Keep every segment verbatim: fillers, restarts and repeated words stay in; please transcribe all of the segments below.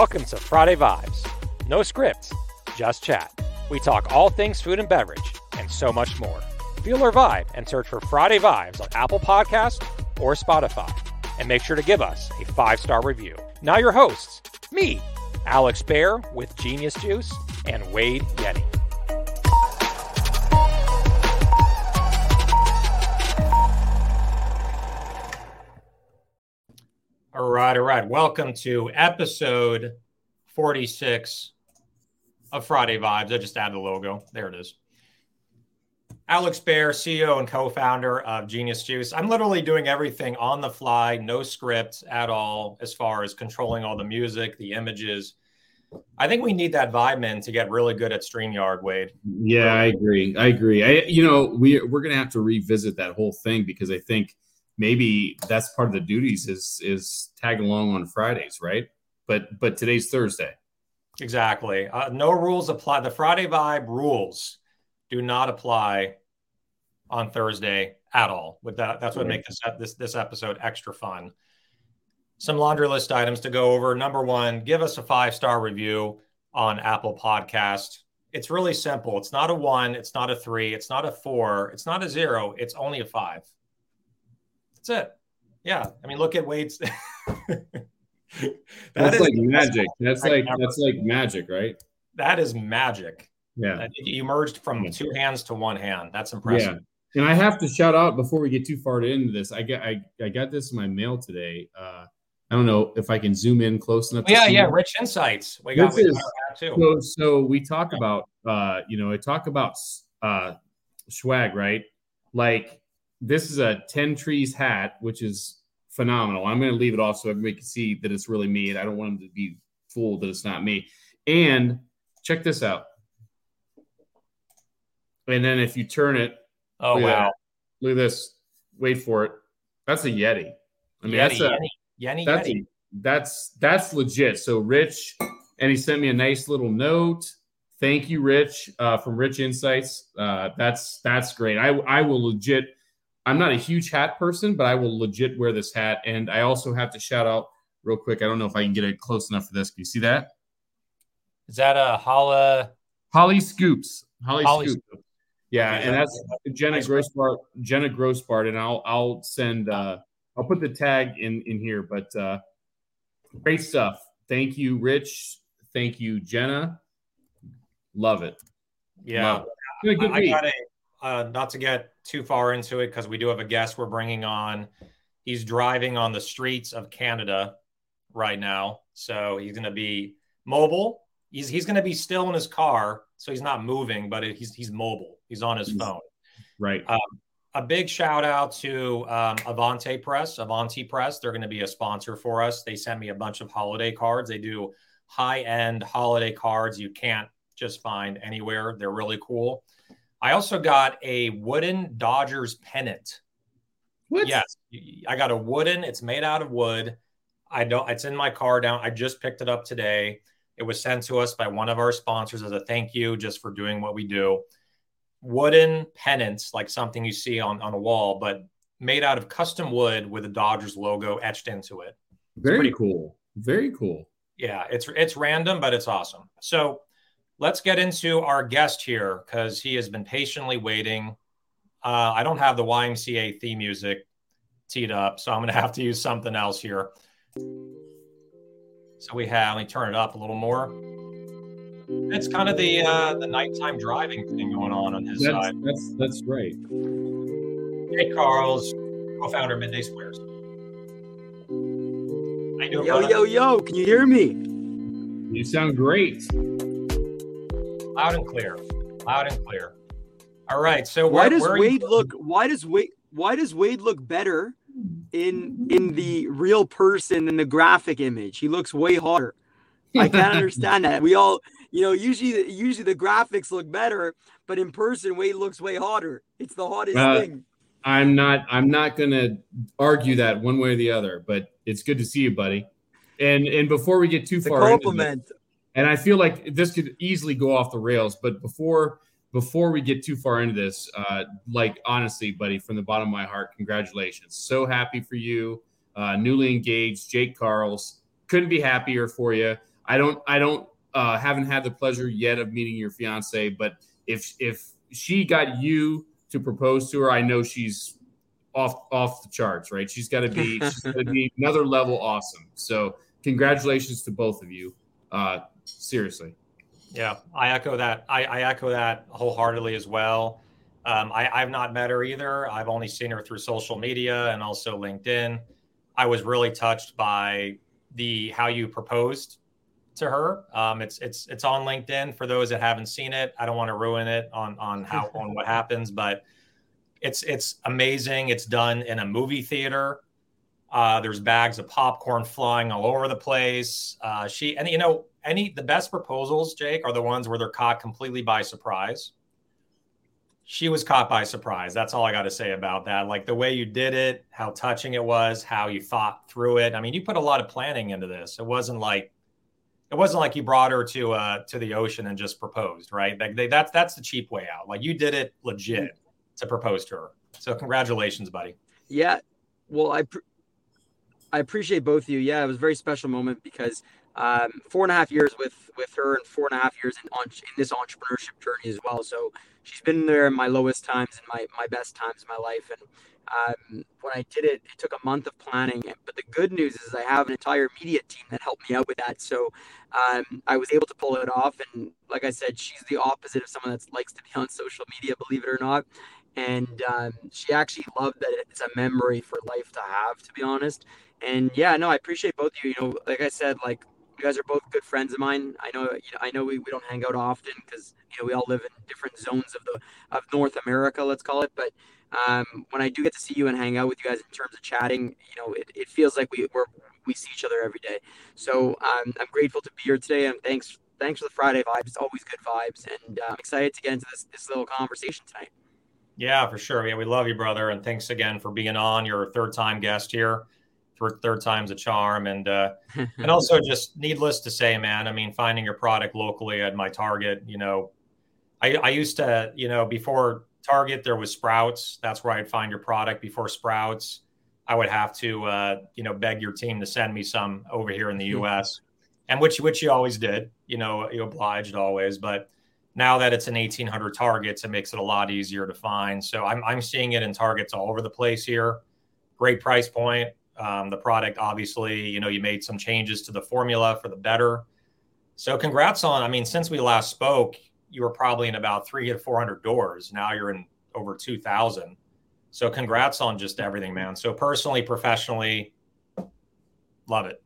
Welcome to Friday Vibes. No scripts, just chat. We talk all things food and beverage and so much more. Feel or vibe and search for Friday Vibes on Apple Podcasts or Spotify. And make sure to give us a five-star review. Now your hosts, me, Alex Bayer with Genius Juice, and Wade Yenny. All right, all right. Welcome to episode forty-six of Friday Vibes. I just added the logo. There it is. Alex Bayer, C E O and co-founder of Genius Juice. I'm literally doing everything on the fly, no script at all, as far as controlling all the music, the images. I think we need that vibe in to get really good at StreamYard, Wade. Yeah, right? I agree. I agree. I, you know, we, we're going to have to revisit that whole thing because I think maybe that's part of the duties is is tag along on Fridays, right? But but today's Thursday. Exactly. Uh, no rules apply. The Friday Vibe rules do not apply on Thursday at all. With that, that's what makes this, this this episode extra fun. Some laundry list items to go over. Number one, give us a five-star review on Apple Podcast. It's really simple. It's not a one. It's not a three. It's not a four. It's not a zero. It's only a five. That's it. Yeah. I mean, look at Wade's. that that's is, like magic. That's, that's like, that's like magic, right? That is magic. Yeah. You merged from yeah. two hands to one hand. That's impressive. Yeah. And I have to shout out before we get too far into this. I got, I, I got this in my mail today. Uh, I don't know if I can zoom in close enough. Yeah. Yeah. It. Rich Insights. We got, we is, got too. So, so we talk about, uh, you know, I talk about uh, swag, right? Like, this is a ten trees hat, which is phenomenal. I'm going to leave it off so everybody can see that it's really me, and I don't want them to be fooled that it's not me. And check this out. And then if you turn it, oh look wow, at look at this. Wait for it. That's a Yeti. I mean, Yeti, that's a Yeti. Yeti that's, Yeti. A, that's that's legit. So Rich, and he sent me a nice little note. Thank you, Rich, uh, from Rich Insights. Uh, that's that's great. I I will legit. I'm not a huge hat person, but I will legit wear this hat. And I also have to shout out real quick. I don't know if I can get it close enough for this. Can you see that? Is that a Holly? Holly Scoops. Holly, Holly Scoops. Scoops. Yeah, okay, and that's Jenna nice Grossbart. Jenna Grossbart, and I'll I'll send. Uh, I'll put the tag in in here. But uh, great stuff. Thank you, Rich. Thank you, Jenna. Love it. Yeah, Love it. Good, good I, I got it. Uh, not to get too far into it because we do have a guest we're bringing on. He's driving on the streets of Canada right now. So he's going to be mobile. He's he's going to be still in his car. So he's not moving, but he's he's mobile. He's on his phone. Right. Um, a big shout out to um, Avante Press. Avante Press. They're going to be a sponsor for us. They sent me a bunch of holiday cards. They do high-end holiday cards you can't just find anywhere. They're really cool. I also got a wooden Dodgers pennant. What? Yes, I got a wooden. It's made out of wood. I don't. It's in my car down. I just picked it up today. It was sent to us by one of our sponsors as a thank you just for doing what we do. Wooden pennants, like something you see on, on a wall, but made out of custom wood with a Dodgers logo etched into it. Very cool. Very cool. Yeah, it's it's random, but it's awesome. So. Let's get into our guest here because he has been patiently waiting. Uh, I don't have the Y M C A theme music teed up, so I'm going to have to use something else here. So we have, let me turn it up a little more. It's kind of the uh, the nighttime driving thing going on on his that's, side. That's that's right. Jake Karls, co-founder of Midday Squares. How you doing, yo, brother? yo, yo, can you hear me? You sound great. Loud and clear, loud and clear. All right. So why does Wade look? Why does Wade? Why does Wade look better in in the real person than the graphic image? He looks way hotter. I can't understand that. We all, you know, usually usually the graphics look better, but in person, Wade looks way hotter. It's the hottest uh, thing. I'm not. I'm not going to argue that one way or the other. But it's good to see you, buddy. And and before we get too it's far, a compliment. Into this, and I feel like this could easily go off the rails, but before before we get too far into this, uh, like honestly, buddy, from the bottom of my heart, congratulations! So happy for you, uh, newly engaged Jake Karls. Couldn't be happier for you. I don't, I don't, uh, haven't had the pleasure yet of meeting your fiance, but if, if she got you to propose to her, I know she's off, off the charts, right? She's gotta be, she's gotta be another level. Awesome. So congratulations to both of you. Uh, seriously. Yeah. I echo that. I, I echo that wholeheartedly as well. Um, I, I've not met her either. I've only seen her through social media and also LinkedIn. I was really touched by the, how you proposed to her. Um, it's, it's, it's on LinkedIn for those that haven't seen it. I don't want to ruin it on, on how, on what happens, but it's, it's amazing. It's done in a movie theater. Uh, there's bags of popcorn flying all over the place. Uh, she, and you know, any, the best proposals, Jake, are the ones where they're caught completely by surprise. She was caught by surprise. That's all I got to say about that. Like the way you did it, how touching it was, how you thought through it. I mean, you put a lot of planning into this. It wasn't like, it wasn't like you brought her to uh, to the ocean and just proposed, right? Like they, that's that's the cheap way out. Like you did it legit to propose to her. So congratulations, buddy. Yeah. Well, I pr- I appreciate both of you. Yeah, it was a very special moment because um, four and a half years with with her and four and a half years in, in this entrepreneurship journey as well. So she's been there in my lowest times and my, my best times in my life. And um, when I did it, it took a month of planning. But the good news is I have an entire media team that helped me out with that. So um, I was able to pull it off. And like I said, she's the opposite of someone that likes to be on social media, believe it or not. And um, she actually loved that. It's a memory for life to have, to be honest. And yeah, no, I appreciate both of you. You know, like I said, like you guys are both good friends of mine. I know, you know, I know we, we don't hang out often because, you know, we all live in different zones of the of North America, let's call it. But um, when I do get to see you and hang out with you guys in terms of chatting, you know, it, it feels like we we're, we see each other every day. So um, I'm grateful to be here today, and thanks thanks for the Friday vibes. It's always good vibes, and uh, I'm excited to get into this this little conversation tonight. Yeah, for sure. Yeah, we love you, brother, and thanks again for being on. You're a third time guest here. Third time's a charm. And uh, and also just needless to say, man, I mean, finding your product locally at my Target, you know, I, I used to, you know, before Target, there was Sprouts. That's where I'd find your product. Before Sprouts, I would have to, uh, you know, beg your team to send me some over here in the U S and which which you always did, you know, you obliged always. But now that it's in eighteen hundred Targets, it makes it a lot easier to find. So I'm I'm seeing it in Targets all over the place here. Great price point. Um, the product, obviously, you know, you made some changes to the formula for the better. So congrats on, I mean, since we last spoke, you were probably in about three to four hundred doors. Now you're in over two thousand. So congrats on just everything, man. So personally, professionally, love it.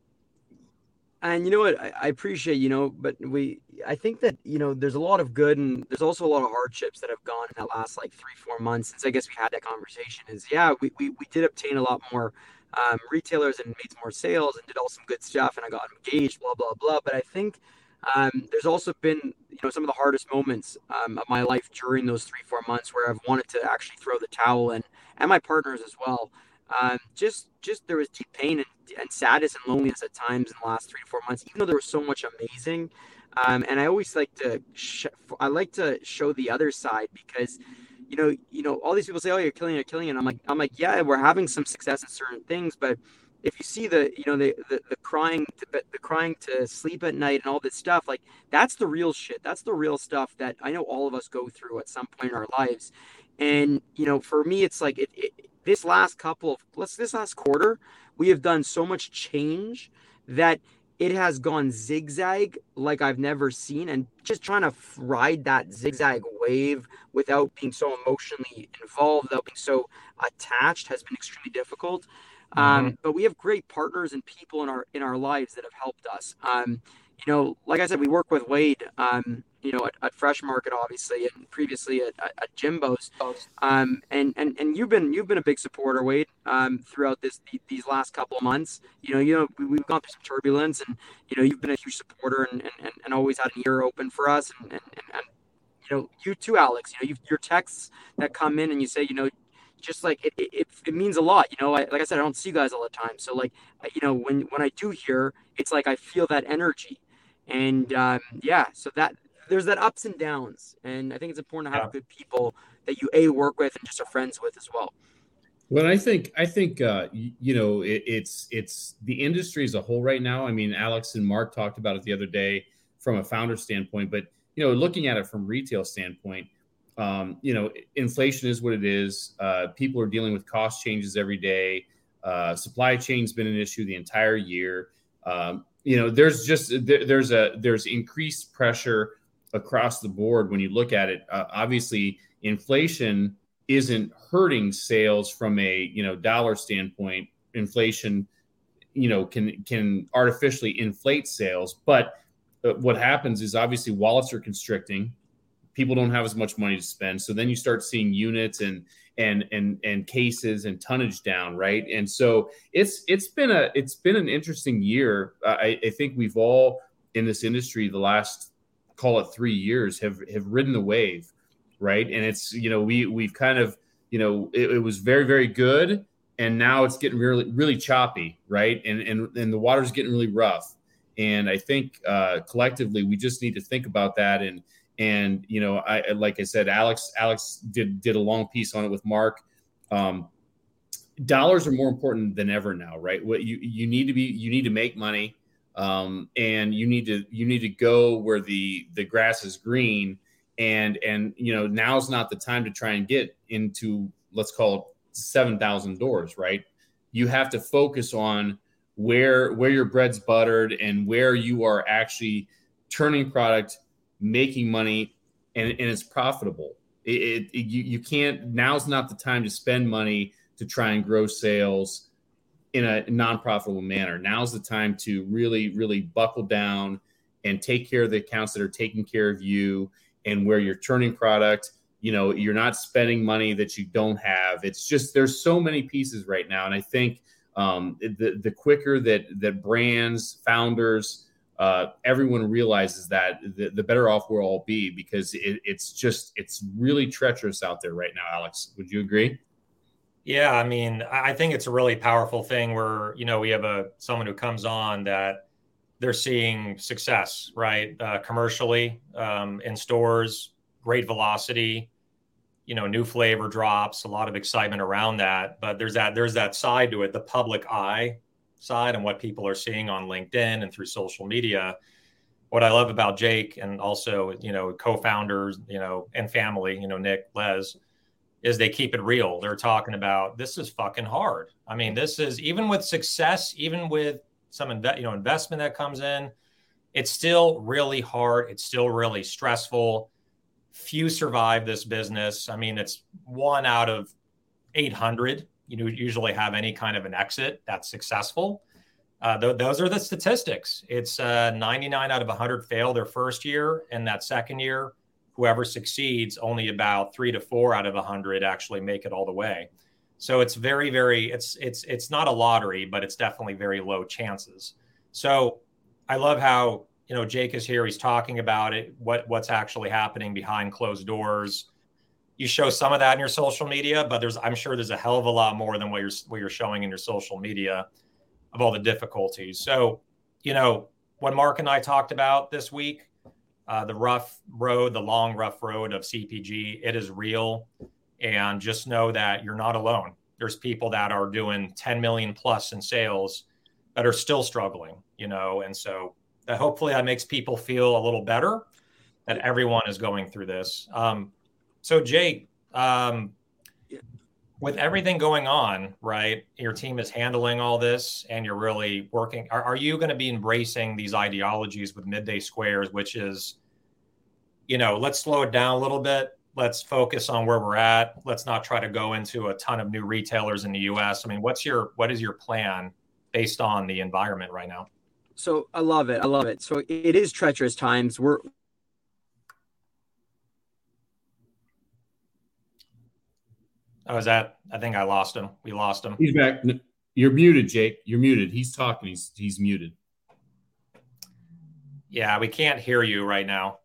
And you know what, I, I appreciate, you know, but we, I think that, you know, there's a lot of good and there's also a lot of hardships that have gone in that last like three, four months since I guess we had that conversation is, yeah, we, we, we did obtain a lot more Um, retailers and made some more sales and did all some good stuff and I got engaged, blah, blah, blah. But I think um, there's also been, you know, some of the hardest moments um, of my life during those three, four months where I've wanted to actually throw the towel in, and my partners as well. Um, just, just there was deep pain and, and sadness and loneliness at times in the last three to four months, even though there was so much amazing. Um, and I always like to, sh- I like to show the other side because You know, you know, all these people say, "Oh, you're killing, you're killing," and I'm like, I'm like, yeah, we're having some success in certain things, but if you see the, you know, the the, the crying, to, the crying to sleep at night and all this stuff, like that's the real shit. That's the real stuff that I know all of us go through at some point in our lives. And you know, for me, it's like it, it, this last couple of let's this last quarter, we have done so much change that it has gone zigzag like I've never seen, and just trying to ride that zigzag wave without being so emotionally involved, without being so attached has been extremely difficult. Mm-hmm. Um, but we have great partners and people in our, in our lives that have helped us. Um, you know, like I said, we work with Wade, um, you know, at, at Fresh Market, obviously, and previously at, at, at Jimbo's. Um, and, and, and you've been, you've been a big supporter, Wade, um, throughout this, these last couple of months, you know, you know, we, we've gone through some turbulence and, you know, you've been a huge supporter and, and, and always had an ear open for us. And, and, and, and you know, you too, Alex, you know, you've, your texts that come in and you say, you know, just like, it, it, it means a lot, you know, I, like I said, I don't see you guys all the time. So like, you know, when, when I do hear, it's like, I feel that energy. And um, yeah, so that there's that ups and downs. And I think it's important to have yeah. good people that you, A, work with and just are friends with as well. Well, I think I think uh, you, you know it, it's it's the industry as a whole right now. I mean, Alex and Mark talked about it the other day from a founder standpoint, but you know, looking at it from retail standpoint, um, you know, inflation is what it is. Uh, people are dealing with cost changes every day. Uh, supply chain's been an issue the entire year. Um, you know, there's just there, there's a there's increased pressure across the board when you look at it. Uh, obviously, inflation isn't hurting sales from a, you know, dollar standpoint. Inflation, you know, can can artificially inflate sales. But what happens is obviously wallets are constricting. People don't have as much money to spend. So then you start seeing units and and and and cases and tonnage down, right? And so it's it's been a it's been an interesting year. I, I think we've all in this industry the last, call it three years, have have ridden the wave. Right. And it's, you know, we we've kind of, you know, it, it was very, very good. And now it's getting really, really choppy. Right. And and and the water's getting really rough. And I think uh, collectively, we just need to think about that. And and, you know, I like I said, Alex, Alex did did a long piece on it with Mark. Um, dollars are more important than ever now. Right. What you you need to be you need to make money um, and you need to you need to go where the the grass is green. And, and, you know, now's not the time to try and get into, let's call it seven thousand doors, right? You have to focus on where, where your bread's buttered and where you are actually turning product, making money, and, and it's profitable. It, it, it you, you can't, now's not the time to spend money to try and grow sales in a non-profitable manner. Now's the time to really, really buckle down and take care of the accounts that are taking care of you. And where you're turning product, you know, you're not spending money that you don't have. It's just, there's so many pieces right now. And I think um, the the quicker that that brands, founders, uh, everyone realizes that, the, the better off we'll all be, because it, it's just, it's really treacherous out there right now. Alex, would you agree? Yeah, I mean, I think it's a really powerful thing where, you know, we have a someone who comes on that they're seeing success, right? Uh, commercially, um, in stores, great velocity, you know, new flavor drops, a lot of excitement around that. But there's that, there's that side to it, the public eye side, and what people are seeing on LinkedIn and through social media. What I love about Jake and also, you know, co-founders, you know, and family, you know, Nick, Les, is they keep it real. They're talking about, this is fucking hard. I mean, this is, even with success, even with some inve- you know, investment that comes in, it's still really hard. It's still really stressful. Few survive this business. I mean, it's one out of eight hundred, you know, usually have any kind of an exit that's successful. Uh, th- those are the statistics. It's uh, ninety-nine out of one hundred fail their first year. And that second year, whoever succeeds, only about three to four out of one hundred actually make it all the way. So it's very, very, it's, it's, it's not a lottery, but it's definitely very low chances. So I love how, you know, Jake is here. He's talking about it, what, what's actually happening behind closed doors. You show some of that in your social media, but there's, I'm sure there's a hell of a lot more than what you're, what you're showing in your social media of all the difficulties. So, you know, what Mark and I talked about this week, uh, the rough road, the long, rough road of C P G, it is real. And just know that you're not alone. There's people that are doing ten million plus in sales that are still struggling, you know? And so that hopefully that makes people feel a little better that everyone is going through this. Um, so Jake, um, with everything going on, right, your team is handling all this and you're really working. Are, are you going to be embracing these ideologies with Midday Squares, which is, you know, let's slow it down a little bit. Let's focus on where we're at. Let's not try to go into a ton of new retailers in the U S. I mean, what's your, what is your plan based on the environment right now? So I love it. I love it. So it is treacherous times. We're Oh, is that, I think I lost him. We lost him. He's back. You're muted, Jake. You're muted. He's talking. He's, he's muted. Yeah. We can't hear you right now.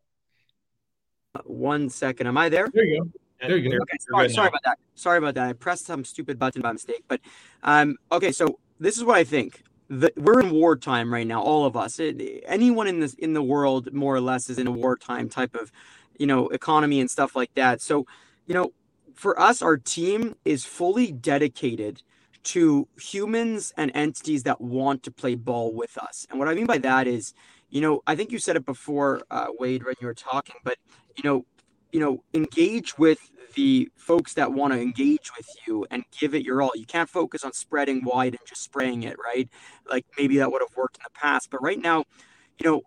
One second. Am I there? There you go. There you go. Okay, sorry, sorry about that. Sorry about that. I pressed some stupid button by mistake. But um, okay, so this is what I think. The, we're in wartime right now, all of us. It, anyone in this in the world, more or less, is in a wartime type of, you know, economy and stuff like that. So, you know, for us, our team is fully dedicated to humans and entities that want to play ball with us. And what I mean by that is, you know, I think you said it before, uh, Wade, when you were talking, but, you know, you know, engage with the folks that want to engage with you and give it your all. You can't focus on spreading wide and just spraying it, right? Like maybe that would have worked in the past, but right now, you know,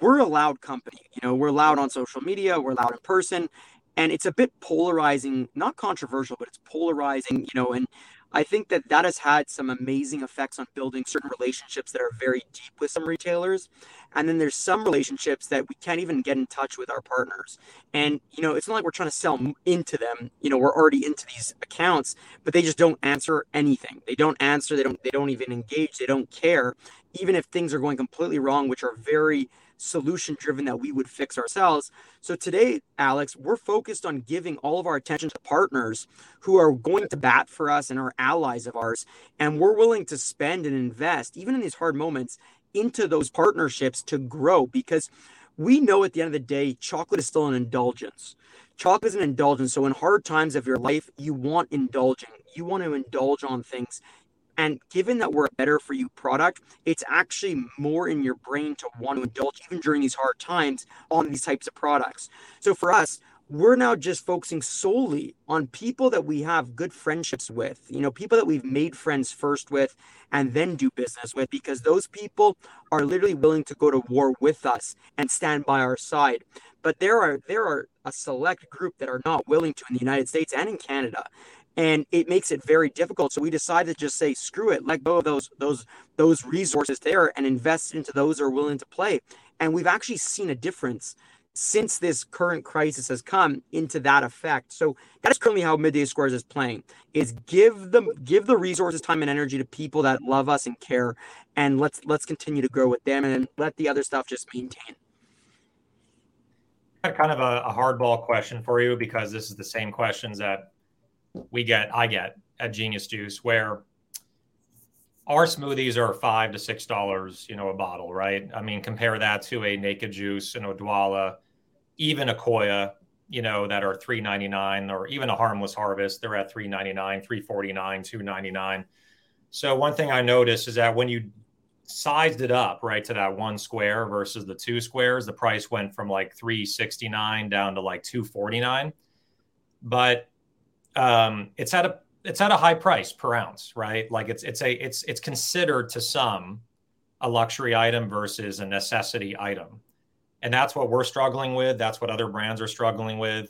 we're a loud company, you know, we're loud on social media, we're loud in person, and it's a bit polarizing, not controversial, but it's polarizing, you know, and I think that that has had some amazing effects on building certain relationships that are very deep with some retailers. And then there's some relationships that we can't even get in touch with our partners. And, you know, it's not like we're trying to sell into them. You know, we're already into these accounts, but they just don't answer anything. They don't answer. They don't, they don't even engage. They don't care, even if things are going completely wrong, which are very solution driven that we would fix ourselves. So today, Alex, we're focused on giving all of our attention to partners who are going to bat for us and are allies of ours. And we're willing to spend and invest, even in these hard moments, into those partnerships to grow, because we know at the end of the day, chocolate is still an indulgence. Chocolate is an indulgence. So in hard times of your life, you want indulging, you want to indulge on things. And given that we're a better for you product, it's actually more in your brain to want to indulge even during these hard times on these types of products. So for us, we're now just focusing solely on people that we have good friendships with, you know, people that we've made friends first with and then do business with, because those people are literally willing to go to war with us and stand by our side. But there are there are a select group that are not willing to in the United States and in Canada. And it makes it very difficult. So we decided to just say, screw it, let go of those those those resources there and invest into those who are willing to play. And we've actually seen a difference since this current crisis has come into that effect. So that is currently how Midday Squares is playing, is give them give the resources, time, and energy to people that love us and care. And let's let's continue to grow with them and let the other stuff just maintain. I've got kind of a, a hardball question for you, because this is the same questions that we get, I get at Genius Juice, where our smoothies are five to six dollars, you know, a bottle, right? I mean, compare that to a Naked Juice, an Odwalla, even a Koya, you know, that are three ninety nine, or even a Harmless Harvest, they're at three ninety nine, three forty nine, two ninety nine. So one thing I noticed is that when you sized it up, right, to that one square versus the two squares, the price went from like three sixty nine down to like two forty nine, but Um, it's at a it's at a high price per ounce, right? Like it's it's a it's it's considered to some a luxury item versus a necessity item, and that's what we're struggling with. That's what other brands are struggling with.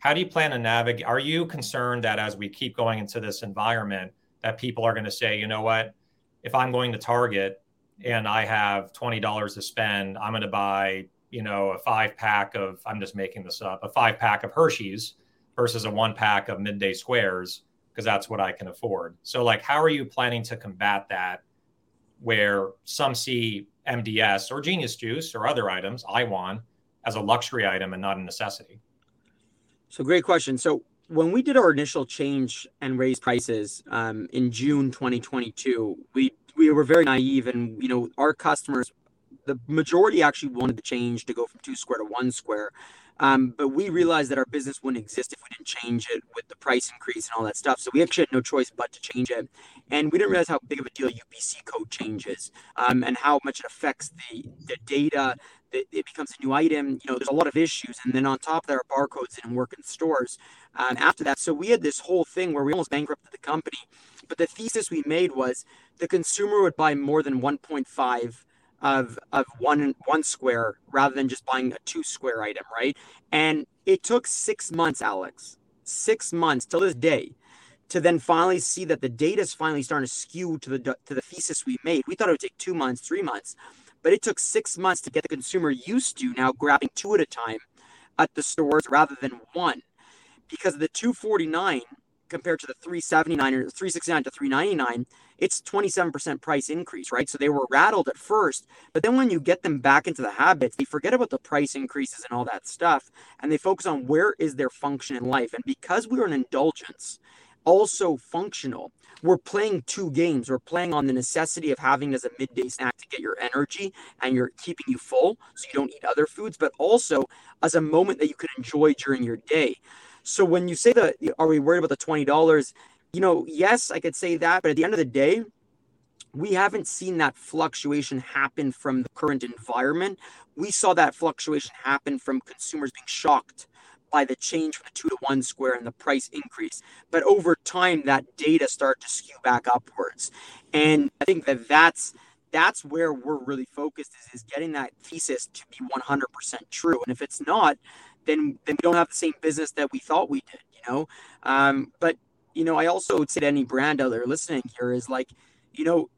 How do you plan to navigate? Are you concerned that as we keep going into this environment, that people are going to say, you know what, if I'm going to Target and I have twenty dollars to spend, I'm going to buy, you know, a five pack of I'm just making this up a five pack of Hershey's versus a one pack of Midday Squares, because that's what I can afford. So like, how are you planning to combat that, where some see M D S or Genius Juice or other items, I W O N, as a luxury item and not a necessity? So great question. So when we did our initial change and raise prices um, in June twenty twenty-two, we, we were very naive, and, you know, our customers, the majority actually wanted the change to go from two square to one square. Um, but we realized that our business wouldn't exist if we didn't change it with the price increase and all that stuff. So we actually had no choice but to change it. And we didn't realize how big of a deal U P C code change is, um, and how much it affects the, the data. It, it becomes a new item. You know, there's a lot of issues. And then on top of that, our barcodes didn't work in stores um, after that. So we had this whole thing where we almost bankrupted the company. But the thesis we made was the consumer would buy more than one point five of of one one square rather than just buying a two square item, right? And it took six months, Alex, six months till this day, to then finally see that the data is finally starting to skew to the to the thesis we made. We thought it would take two months, three months, but it took six months to get the consumer used to now grabbing two at a time at the stores rather than one, because of the two forty-nine compared to the three seventy-nine or three sixty-nine to three ninety-nine, it's twenty-seven percent price increase, right? So they were rattled at first, but then when you get them back into the habits, they forget about the price increases and all that stuff, and they focus on where is their function in life. And because we are an indulgence, also functional, we're playing two games. We're playing on the necessity of having as a midday snack to get your energy and you're keeping you full so you don't eat other foods, but also as a moment that you can enjoy during your day. So when you say that, are we worried about the twenty dollars? You know, yes, I could say that, but at the end of the day, we haven't seen that fluctuation happen from the current environment. We saw that fluctuation happen from consumers being shocked by the change from the two to one square and the price increase. But over time, that data started to skew back upwards. And I think that that's, that's where we're really focused is, is getting that thesis to be one hundred percent true. And if it's not, then, then we don't have the same business that we thought we did, you know? Um, but, you know, I also would say to any brand out there listening here is like, you know,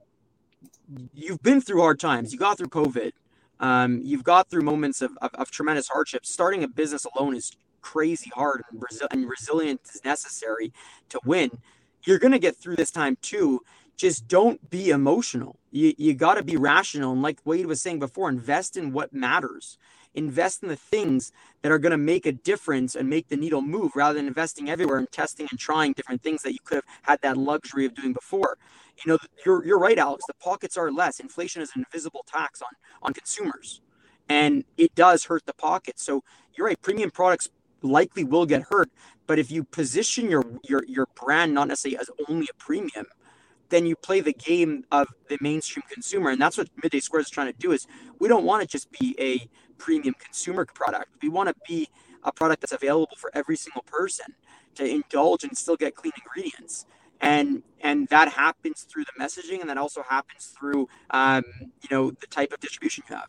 you've been through hard times. You got through COVID. Um, you've got through moments of, of, of tremendous hardship. Starting a business alone is crazy hard, and, resi- and resilience is necessary to win. You're going to get through this time too. Just don't be emotional. You, you got to be rational. And like Wade was saying before, invest in what matters. Invest in the things that are going to make a difference and make the needle move, rather than investing everywhere and testing and trying different things that you could have had that luxury of doing before. You know, you're you're right, Alex. The pockets are less. Inflation is an invisible tax on, on consumers, and it does hurt the pockets. So you're right. Premium products likely will get hurt. But if you position your your your brand not necessarily as only a premium, then you play the game of the mainstream consumer. And that's what Midday Square is trying to do is we don't want to just be a premium consumer product. We want to be a product that's available for every single person to indulge and still get clean ingredients. And and that happens through the messaging, and that also happens through, um, you know, the type of distribution you have.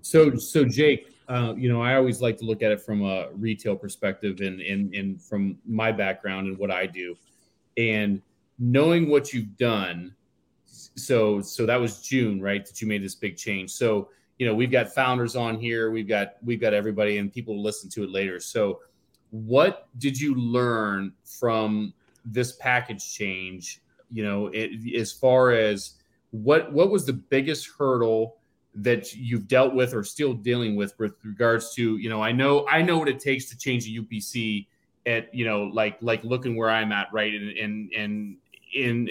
So, so Jake, uh, you know, I always like to look at it from a retail perspective and, and, and from my background and what I do. And knowing what you've done, so so that was June, right, that you made this big change. So, you know, we've got founders on here, we've got we've got everybody, and people listen to it later. So what did you learn from this package change, you know, it, as far as what what was the biggest hurdle that you've dealt with or still dealing with with regards to, you know, I know I know what it takes to change a U P C at, you know, like like looking where I'm at, right, and and and in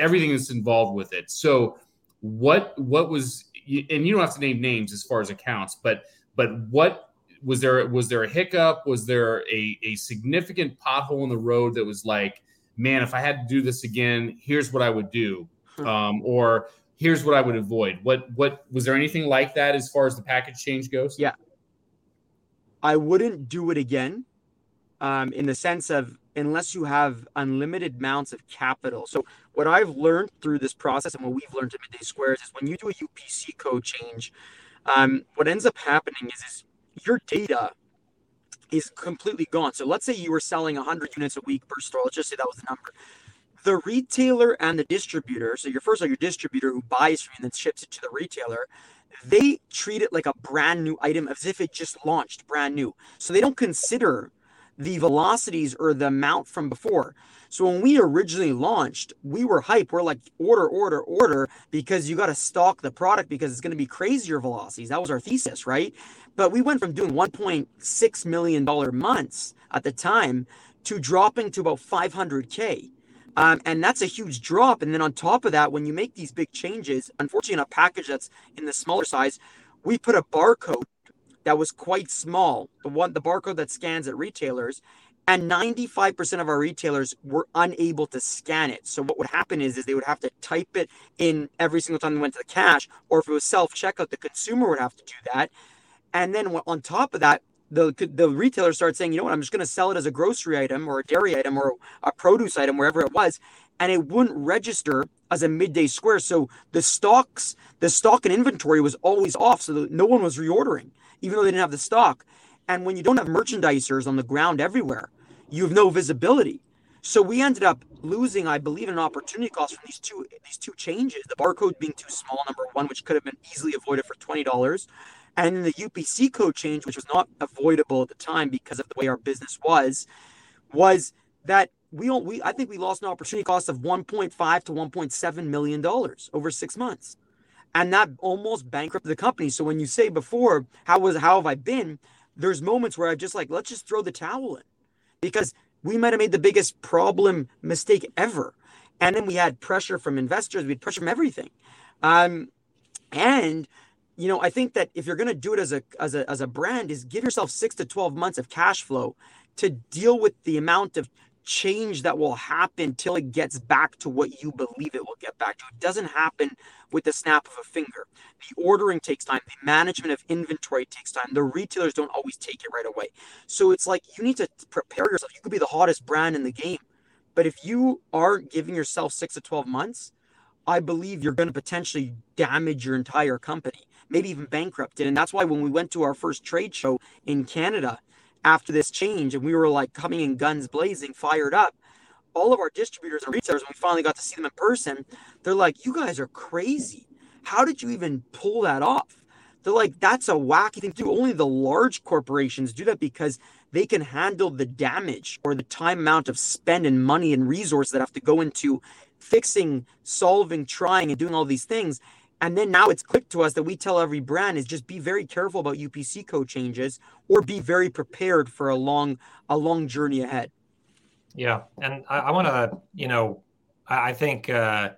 everything that's involved with it. So what what was, and you don't have to name names as far as accounts, but but what was there was there a hiccup? Was there a, a significant pothole in the road that was like, man, if I had to do this again, here's what I would do, um, or here's what I would avoid? What what was there anything like that as far as the package change goes? Yeah, I wouldn't do it again, um, in the sense of, unless you have unlimited amounts of capital. So what I've learned through this process and what we've learned at Midday Squares is when you do a U P C code change, um, what ends up happening is, is your data is completely gone. So let's say you were selling one hundred units a week per store. Let's just say that was the number. The retailer and the distributor, so your first are your distributor who buys from you and then ships it to the retailer, they treat it like a brand new item as if it just launched brand new. So they don't consider the velocities or the amount from before. So when we originally launched, we were hype. We're like, order, order, order, because you got to stock the product because it's going to be crazier velocities. That was our thesis, right? But we went from doing one point six million dollars months at the time to dropping to about five hundred K. Um, and that's a huge drop. And then on top of that, when you make these big changes, unfortunately in a package that's in the smaller size, we put a barcode that was quite small, the one, the barcode that scans at retailers, and ninety-five percent of our retailers were unable to scan it. So what would happen is, is they would have to type it in every single time they went to the cash, or if it was self-checkout, the consumer would have to do that. And then on top of that, the, the retailer started saying, you know what, I'm just going to sell it as a grocery item or a dairy item or a produce item, wherever it was, and it wouldn't register as a Midday Square. So the stocks, the stock and inventory was always off, so that no one was reordering, even though they didn't have the stock. And when you don't have merchandisers on the ground everywhere, you have no visibility. So we ended up losing, I believe, an opportunity cost from these two these two changes, the barcode being too small, number one, which could have been easily avoided for twenty dollars, and the U P C code change, which was not avoidable at the time because of the way our business was, was that we don't, we I think we lost an opportunity cost of one point five to one point seven million dollars over six months. And that almost bankrupted the company. So when you say before, how was how have I been? There's moments where I just like, let's just throw the towel in, because we might have made the biggest problem mistake ever. And then we had pressure from investors. We had pressure from everything. Um, and, you know, I think that if you're going to do it as a as a as a brand, is give yourself six to twelve months of cash flow to deal with the amount of change that will happen till it gets back to what you believe it will get back to. It doesn't happen with the snap of a finger. The ordering takes time. The management of inventory takes time. The retailers don't always take it right away. So it's like you need to prepare yourself. You could be the hottest brand in the game, but if you are giving yourself six to twelve months, I believe you're going to potentially damage your entire company, maybe even bankrupt it. And that's why when we went to our first trade show in Canada after this change, and we were like coming in guns blazing, fired up, all of our distributors and retailers, when we finally got to see them in person, they're like, you guys are crazy. How did you even pull that off? They're like, that's a wacky thing to do. Only the large corporations do that because they can handle the damage or the time amount of spend and money and resources that have to go into fixing, solving, trying, and doing all these things. And then now it's clicked to us that we tell every brand is just be very careful about U P C code changes or be very prepared for a long, a long journey ahead. Yeah. And I, I want to, you know, I, I think uh,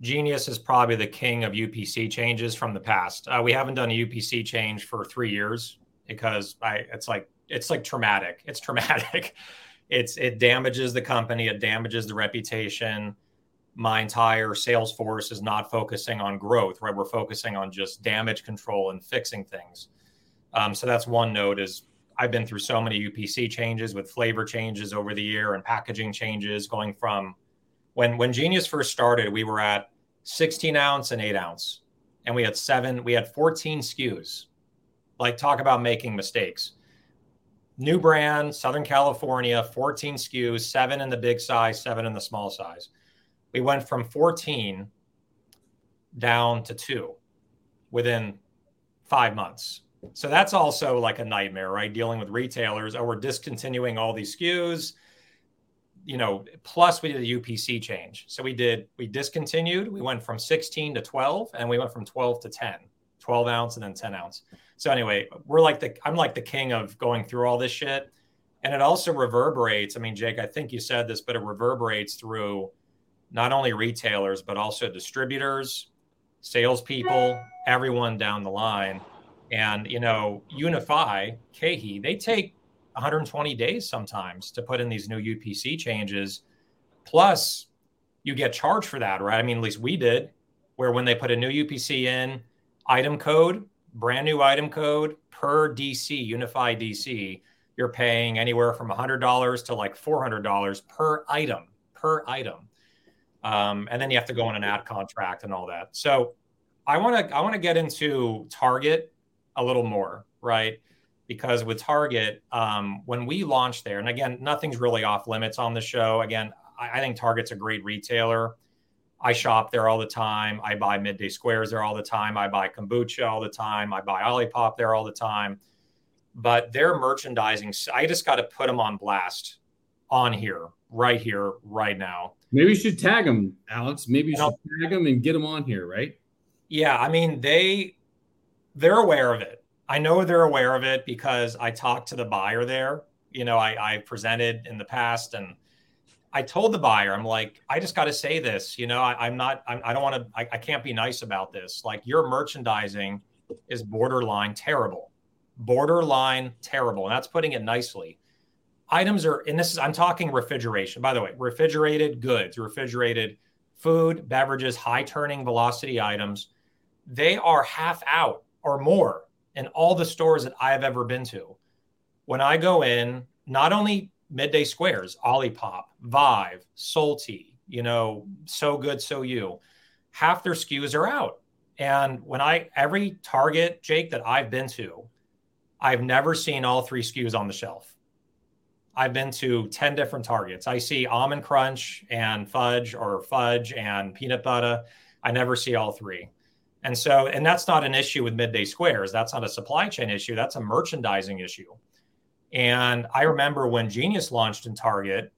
Genius is probably the king of U P C changes from the past. Uh, we haven't done a U P C change for three years because I, it's like, it's like traumatic. It's traumatic. It's, it damages the company. It damages the reputation. My entire sales force is not focusing on growth, right? We're focusing on just damage control and fixing things. Um, so that's one note is I've been through so many U P C changes with flavor changes over the year and packaging changes going from when, when Genius first started, we were at sixteen ounce and eight ounce and we had seven, we had fourteen S K Us. Like talk about making mistakes. New brand, Southern California, fourteen S K Us, seven in the big size, seven in the small size. We went from fourteen down to two within five months. So that's also like a nightmare, right? Dealing with retailers. Oh, we're discontinuing all these S K Us, you know, plus we did a U P C change. So we did, we discontinued, we went from sixteen to twelve and we went from twelve to ten, twelve ounce and then ten ounce. So anyway, we're like the, I'm like the king of going through all this shit. And it also reverberates. I mean, Jake, I think you said this, but it reverberates through not only retailers, but also distributors, salespeople, everyone down the line. And, you know, Unify, Kehi, they take one hundred twenty days sometimes to put in these new U P C changes. Plus, you get charged for that, right? I mean, at least we did, where when they put a new U P C in, item code, brand new item code per D C, Unify D C, you're paying anywhere from one hundred dollars to like four hundred dollars per item, per item. Um, and then you have to go on an ad contract and all that. So I want to I want to get into Target a little more, right? Because with Target, um, when we launched there, and again, nothing's really off limits on the show. Again, I, I think Target's a great retailer. I shop there all the time. I buy Midday Squares there all the time. I buy kombucha all the time. I buy Olipop there all the time. But their merchandising, I just got to put them on blast on here, right here, right now. Maybe you should tag them, Alex. Maybe you should I'll, tag them and get them on here, right? Yeah, I mean, they, they're aware of it. I know they're aware of it because I talked to the buyer there. You know, I, I presented in the past and I told the buyer, I'm like, I just got to say this. You know, I, I'm not, I, I don't want to, I, I can't be nice about this. Like your merchandising is borderline terrible, borderline terrible. And that's putting it nicely. Items are, and this is, I'm talking refrigeration, by the way, refrigerated goods, refrigerated food, beverages, high turning velocity items. They are half out or more in all the stores that I've ever been to. When I go in, not only Midday Squares, Olipop, Vive, Solti, you know, So Good, So You, half their S K Us are out. And when I, every Target, Jake, that I've been to, I've never seen all three S K Us on the shelf. I've been to ten different Targets. I see almond crunch and fudge or fudge and peanut butter. I never see all three. And so, and that's not an issue with Midday Squares. That's not a supply chain issue. That's a merchandising issue. And I remember when Genius launched in Target,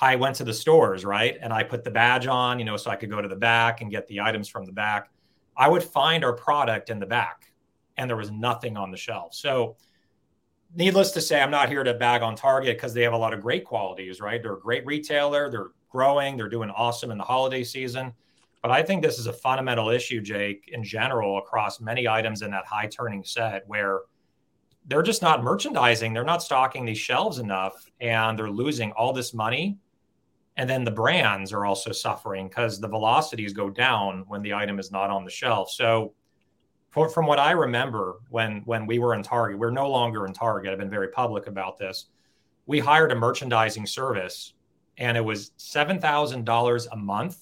I went to the stores, right? And I put the badge on, you know, so I could go to the back and get the items from the back. I would find our product in the back and there was nothing on the shelf. So needless to say, I'm not here to bag on Target because they have a lot of great qualities, right? They're a great retailer. They're growing. They're doing awesome in the holiday season. But I think this is a fundamental issue, Jake, in general, across many items in that high turning set where they're just not merchandising. They're not stocking these shelves enough, and they're losing all this money. And then the brands are also suffering because the velocities go down when the item is not on the shelf. So for, from what I remember, when when we were in Target, we're no longer in Target. I've been very public about this. We hired a merchandising service, and it was seven thousand dollars a month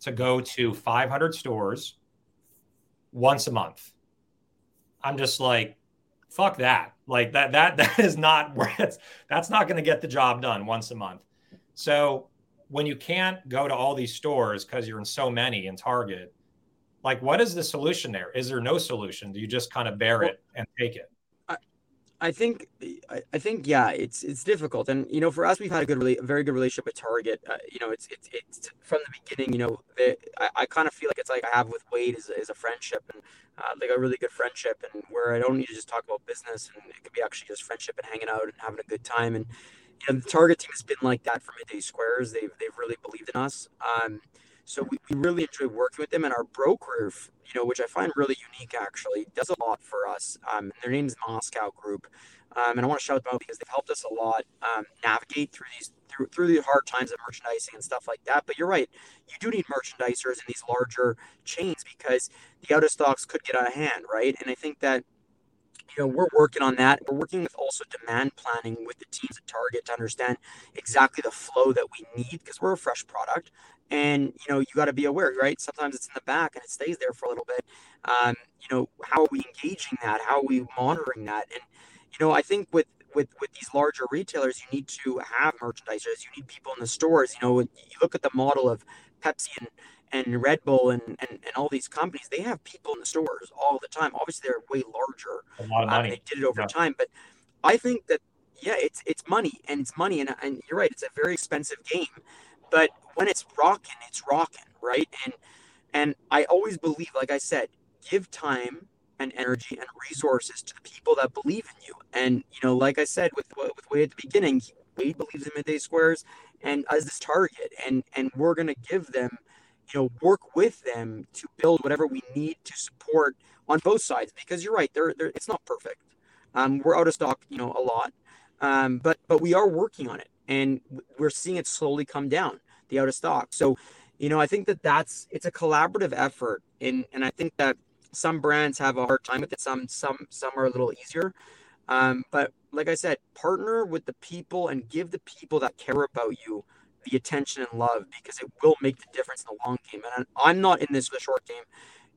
to go to five hundred stores once a month. I'm just like, fuck that. Like that, that, that is not where it's, that's not going to get the job done once a month. So when you can't go to all these stores because you're in so many in Target, like what is the solution there? Is there no solution? Do you just kind of bear well, it and take it? I, I think, I, I think, yeah, it's, it's difficult. And, you know, for us, we've had a good, really, a very good relationship with Target. Uh, you know, it's, it's, it's from the beginning, you know, they, I, I kind of feel like it's like I have with Wade is, is a friendship and uh, like a really good friendship, and where I don't need to just talk about business, and it could be actually just friendship and hanging out and having a good time. And, you know, the Target team has been like that for Midday Squares. They've, they've really believed in us. Um, so we, we really enjoy working with them. And our broker, you know, which I find really unique, actually, does a lot for us. Um, their name is Moscow Group. Um, and I want to shout them out because they've helped us a lot um, navigate through these through, through the hard times of merchandising and stuff like that. But you're right. You do need merchandisers in these larger chains because the out-of-stocks could get out of hand, right? And I think that, you know, we're working on that. We're working with also demand planning with the teams at Target to understand exactly the flow that we need because we're a fresh product. And, you know, you got to be aware, right? Sometimes it's in the back and it stays there for a little bit. Um, you know, how are we engaging that? How are we monitoring that? And, you know, I think with with with these larger retailers, you need to have merchandisers. You need people in the stores. You know, you look at the model of Pepsi and and Red Bull and, and, and all these companies, they have people in the stores all the time. Obviously, they're way larger. A lot of money. Um, they did it over yeah. time. But I think that, yeah, it's it's money and it's money. And, and you're right, it's a very expensive game. But when it's rocking, it's rocking, right? And and I always believe, like I said, give time and energy and resources to the people that believe in you. And, you know, like I said, with, with Wade at the beginning, Wade believes in Midday Squares and as this Target. And, and we're going to give them, you know, work with them to build whatever we need to support on both sides, because you're right, they're, they're, it's not perfect. Um, we're out of stock, you know, a lot, um, but but we are working on it, and we're seeing it slowly come down, the out of stock. So, you know, I think that that's, it's a collaborative effort, and and I think that some brands have a hard time with it, some some some are a little easier. Um, but like I said, partner with the people and give the people that care about you the attention and love, because it will make the difference in the long game. And I'm not in this for the short game.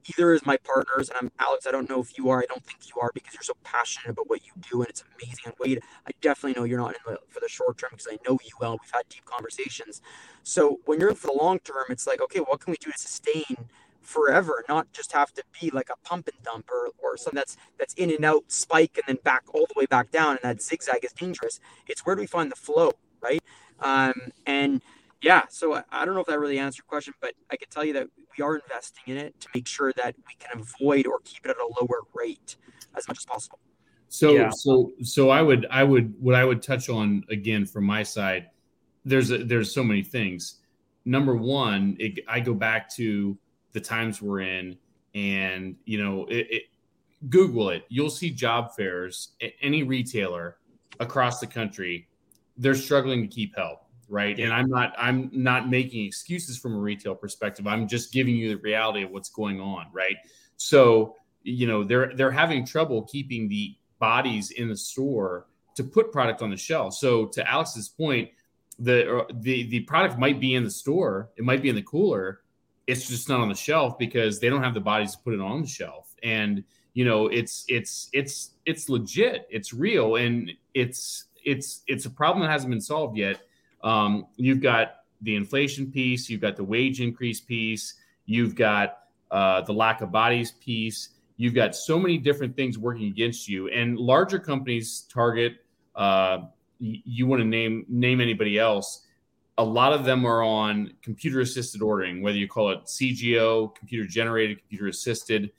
Either is my partners. And I'm Alex, I don't know if you are. I don't think you are, because you're so passionate about what you do, and it's amazing. And Wade, I definitely know you're not in for the short term, because I know you well. We've had deep conversations. So when you're in for the long term, it's like, okay, what can we do to sustain forever, not just have to be like a pump and dump or, or something that's that's in and out, spike, and then back all the way back down. And that zigzag is dangerous. It's where do we find the flow, right? Um, and yeah, so I, I don't know if that really answered your question, but I can tell you that we are investing in it to make sure that we can avoid or keep it at a lower rate as much as possible. So, yeah. so, so I would, I would, what I would touch on again from my side, there's, a, there's so many things. Number one, it, I go back to the times we're in, and, you know, it, it, Google it, you'll see job fairs at any retailer across the country. They're struggling to keep help, right? And I'm not I'm not making excuses from a retail perspective. I'm just giving you the reality of what's going on, right? So, you know, they're they're having trouble keeping the bodies in the store to put product on the shelf. So to Alex's point, the the the product might be in the store, it might be in the cooler, it's just not on the shelf because they don't have the bodies to put it on the shelf. And, you know, it's it's it's it's legit, it's real, and it's It's it's a problem that hasn't been solved yet. Um, you've got the inflation piece, you've got the wage increase piece, you've got uh, the lack of bodies piece. You've got so many different things working against you. And larger companies, Target, uh, you, you want to name name anybody else. A lot of them are on computer assisted ordering, whether you call it C G O, computer generated, computer assisted,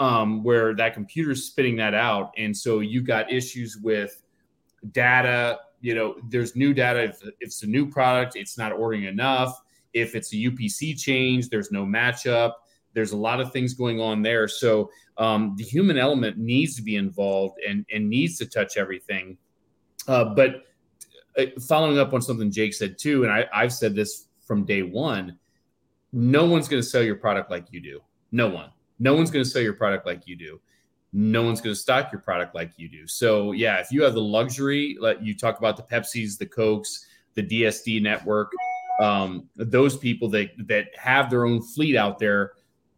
um, where that computer's spitting that out, and so you got issues with data. You know, there's new data. If, if it's a new product, it's not ordering enough. If it's a U P C change, there's no matchup. There's a lot of things going on there. So um, the human element needs to be involved and, and needs to touch everything. Uh, but following up on something Jake said too, and I, I've said this from day one, no one's going to sell your product like you do. No one. No one's going to sell your product like you do. No one's going to stock your product like you do. So yeah, if you have the luxury, like you talk about the Pepsis, the Cokes, the D S D network, um, those people that that have their own fleet out there,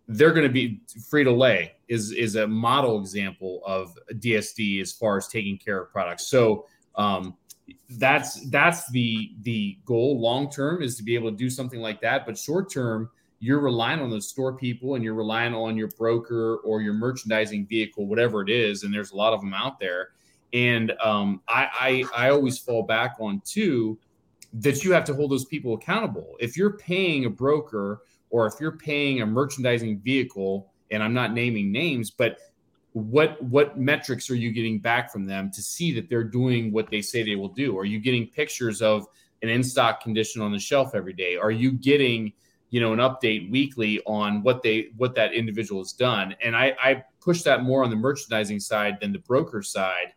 they're going to be. Frito-Lay is is a model example of D S D as far as taking care of products. So um, that's that's the the goal long term, is to be able to do something like that. But short term, you're relying on those store people and you're relying on your broker or your merchandising vehicle, whatever it is. And there's a lot of them out there. And um, I, I I always fall back on too that you have to hold those people accountable. If you're paying a broker or if you're paying a merchandising vehicle, and I'm not naming names, but what what metrics are you getting back from them to see that they're doing what they say they will do? Are you getting pictures of an in-stock condition on the shelf every day? Are you getting, you know, an update weekly on what they what that individual has done? And I, I push that more on the merchandising side than the broker side,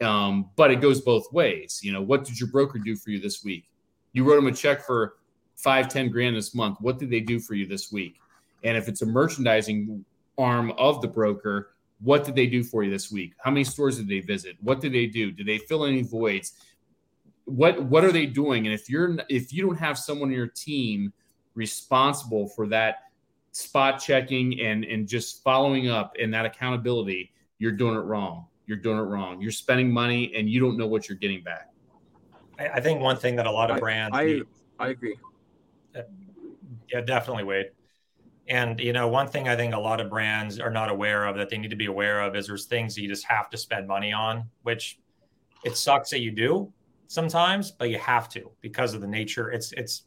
um, but it goes both ways. You know, what did your broker do for you this week? You wrote them a check for five, ten grand this month. What did they do for you this week? And if it's a merchandising arm of the broker, what did they do for you this week? How many stores did they visit? What did they do? Did they fill any voids? What what are they doing? And if you're if you don't have someone on your team responsible for that spot checking and and just following up and that accountability, you're doing it wrong. You're doing it wrong. You're spending money and you don't know what you're getting back. I, I think one thing that a lot of brands I I, I agree. Yeah, definitely, Wade. And, you know, one thing I think a lot of brands are not aware of that they need to be aware of is there's things that you just have to spend money on, which it sucks that you do sometimes, but you have to because of the nature. It's, it's,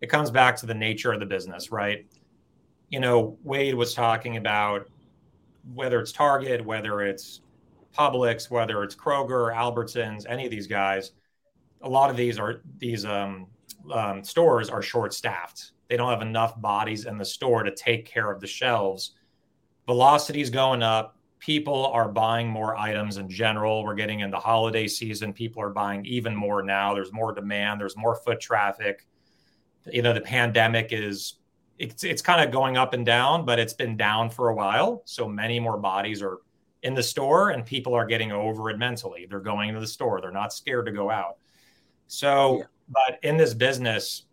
it comes back to the nature of the business, right? You know, Wade was talking about whether it's Target, whether it's Publix, whether it's Kroger, Albertsons, any of these guys, a lot of these are these, um, Um, stores are short-staffed. They don't have enough bodies in the store to take care of the shelves. Velocity is going up. People are buying more items in general. We're getting into holiday season. People are buying even more now. There's more demand. There's more foot traffic. You know, the pandemic is, it's, it's kind of going up and down, but it's been down for a while. So many more bodies are in the store and people are getting over it mentally. They're going to the store. They're not scared to go out. So... Yeah. But in this business,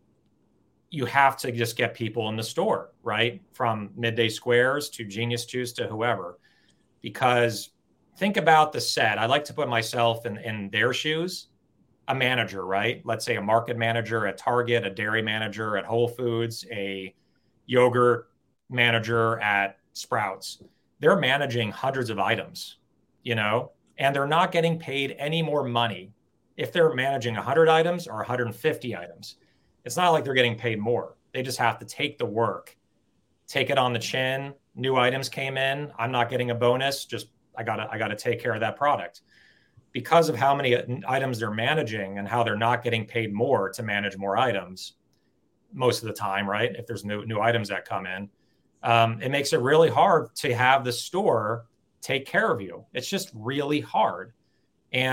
you have to just get people in the store, right? From Midday Squares to Genius Juice to whoever. Because think about the set. I like to put myself in, in their shoes. A manager, right? Let's say a market manager at Target, a dairy manager at Whole Foods, a yogurt manager at Sprouts. They're managing hundreds of items, you know, and they're not getting paid any more money. If they're managing one hundred items or one hundred fifty items, it's not like they're getting paid more. They just have to take the work, take it on the chin. New items came in. I'm not getting a bonus. Just I gotta I gotta take care of that product. Because of how many items they're managing and how they're not getting paid more to manage more items most of the time, right? If there's new new items that come in, um, it makes it really hard to have the store take care of you. It's just really hard.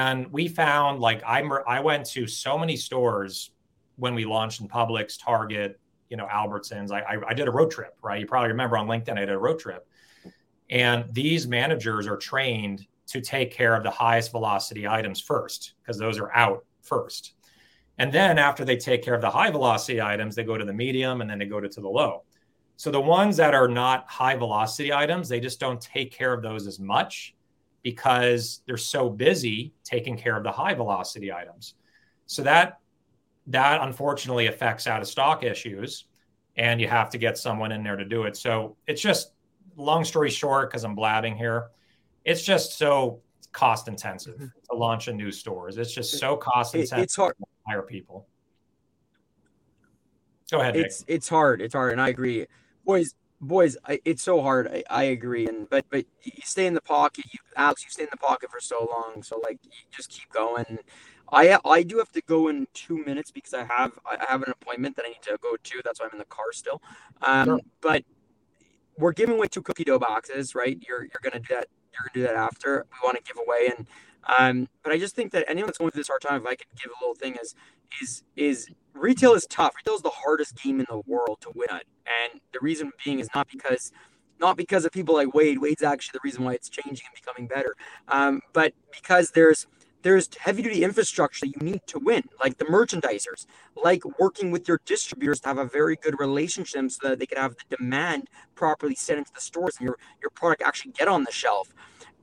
And we found, like, I I went to so many stores when we launched in Publix, Target, you know, Albertsons. I, I I did a road trip, right? You probably remember on LinkedIn, I did a road trip. And these managers are trained to take care of the highest velocity items first, because those are out first. And then after they take care of the high velocity items, they go to the medium and then they go to, to the low. So the ones that are not high velocity items, they just don't take care of those as much, because they're so busy taking care of the high velocity items. So that, that unfortunately affects out of stock issues, and you have to get someone in there to do it. So it's just, long story short, because I'm blabbing here, it's just so cost intensive mm-hmm. to launch a new stores. It's just so cost intensive. It, it's hard to hire people. Go ahead, Nick. It's, it's hard. It's hard. And I agree. Boys, Boys, I, it's so hard. I, I agree, and but but you stay in the pocket. You, Alex, you stay in the pocket for so long. So like, you just keep going. I I do have to go in two minutes because I have I have an appointment that I need to go to. That's why I'm in the car still. Um, sure. But we're giving away two cookie dough boxes, right? You're you're gonna do that. You're gonna do that after. We want to give away, and um, but I just think that anyone that's going through this hard time, if I could give a little thing, is is is retail is tough. Retail is the hardest game in the world to win at, and the reason being is not because not because of people like Wade. Wade's actually the reason why it's changing and becoming better, um, but because there's. There's heavy-duty infrastructure that you need to win, like the merchandisers, like working with your distributors to have a very good relationship so that they can have the demand properly set into the stores and your, your product actually get on the shelf.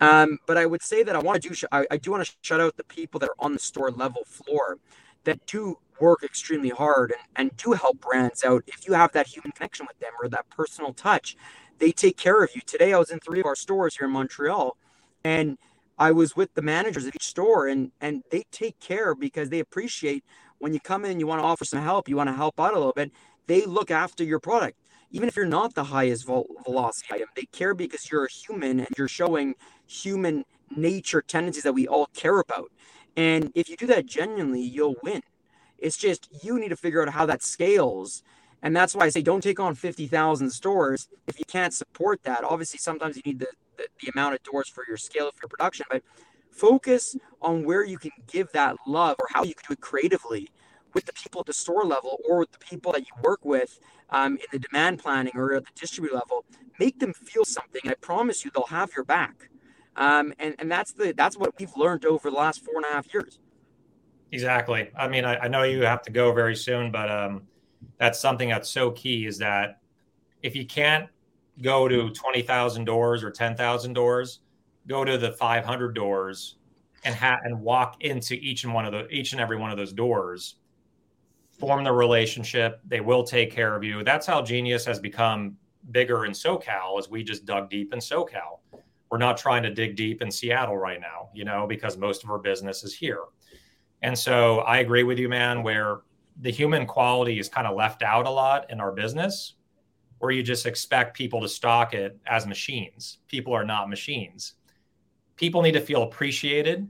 Um, but I would say that I want to do sh- I, I do want to shout out the people that are on the store level floor that do work extremely hard and, and do help brands out. If you have that human connection with them or that personal touch, they take care of you. Today, I was in three of our stores here in Montreal, and I was with the managers of each store, and, and they take care because they appreciate when you come in, you want to offer some help, you want to help out a little bit. They look after your product. Even if you're not the highest vol- velocity item, they care because you're a human and you're showing human nature tendencies that we all care about. And if you do that genuinely, you'll win. It's just, you need to figure out how that scales. And that's why I say, don't take on fifty thousand stores if you can't support that. Obviously, sometimes you need the, The, the amount of doors for your scale of your production, but focus on where you can give that love or how you can do it creatively with the people at the store level or with the people that you work with um, in the demand planning or at the distributor level. Make them feel something. I promise you, they'll have your back. Um, and, and that's the that's what we've learned over the last four and a half years. Exactly. I mean, I, I know you have to go very soon, but um, that's something that's so key is that if you can't go to twenty thousand doors or ten thousand doors, go to the five hundred doors and ha- and walk into each and one of the each and every one of those doors, form the relationship. They will take care of you. That's how Genius has become bigger in SoCal, as we just dug deep in SoCal. We're not trying to dig deep in Seattle right now, you know, because most of our business is here. And so I agree with you, man, where the human quality is kind of left out a lot in our business, where you just expect people to stock it as machines. People are not machines. People need to feel appreciated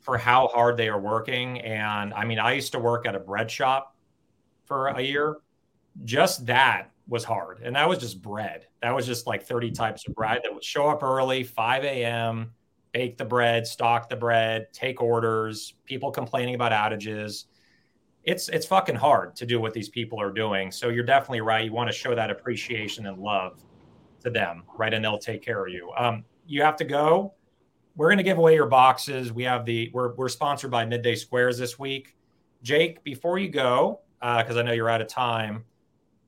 for how hard they are working. And I mean, I used to work at a bread shop for a year. Just that was hard. And that was just bread. That was just like thirty types of bread that would show up early, five a.m., bake the bread, stock the bread, take orders, people complaining about outages. It's it's fucking hard to do what these people are doing. So you're definitely right. You want to show that appreciation and love to them, right? And they'll take care of you. Um, you have to go. We're going to give away your boxes. We have the we're we're sponsored by Midday Squares this week. Jake, before you go, because uh, I know you're out of time,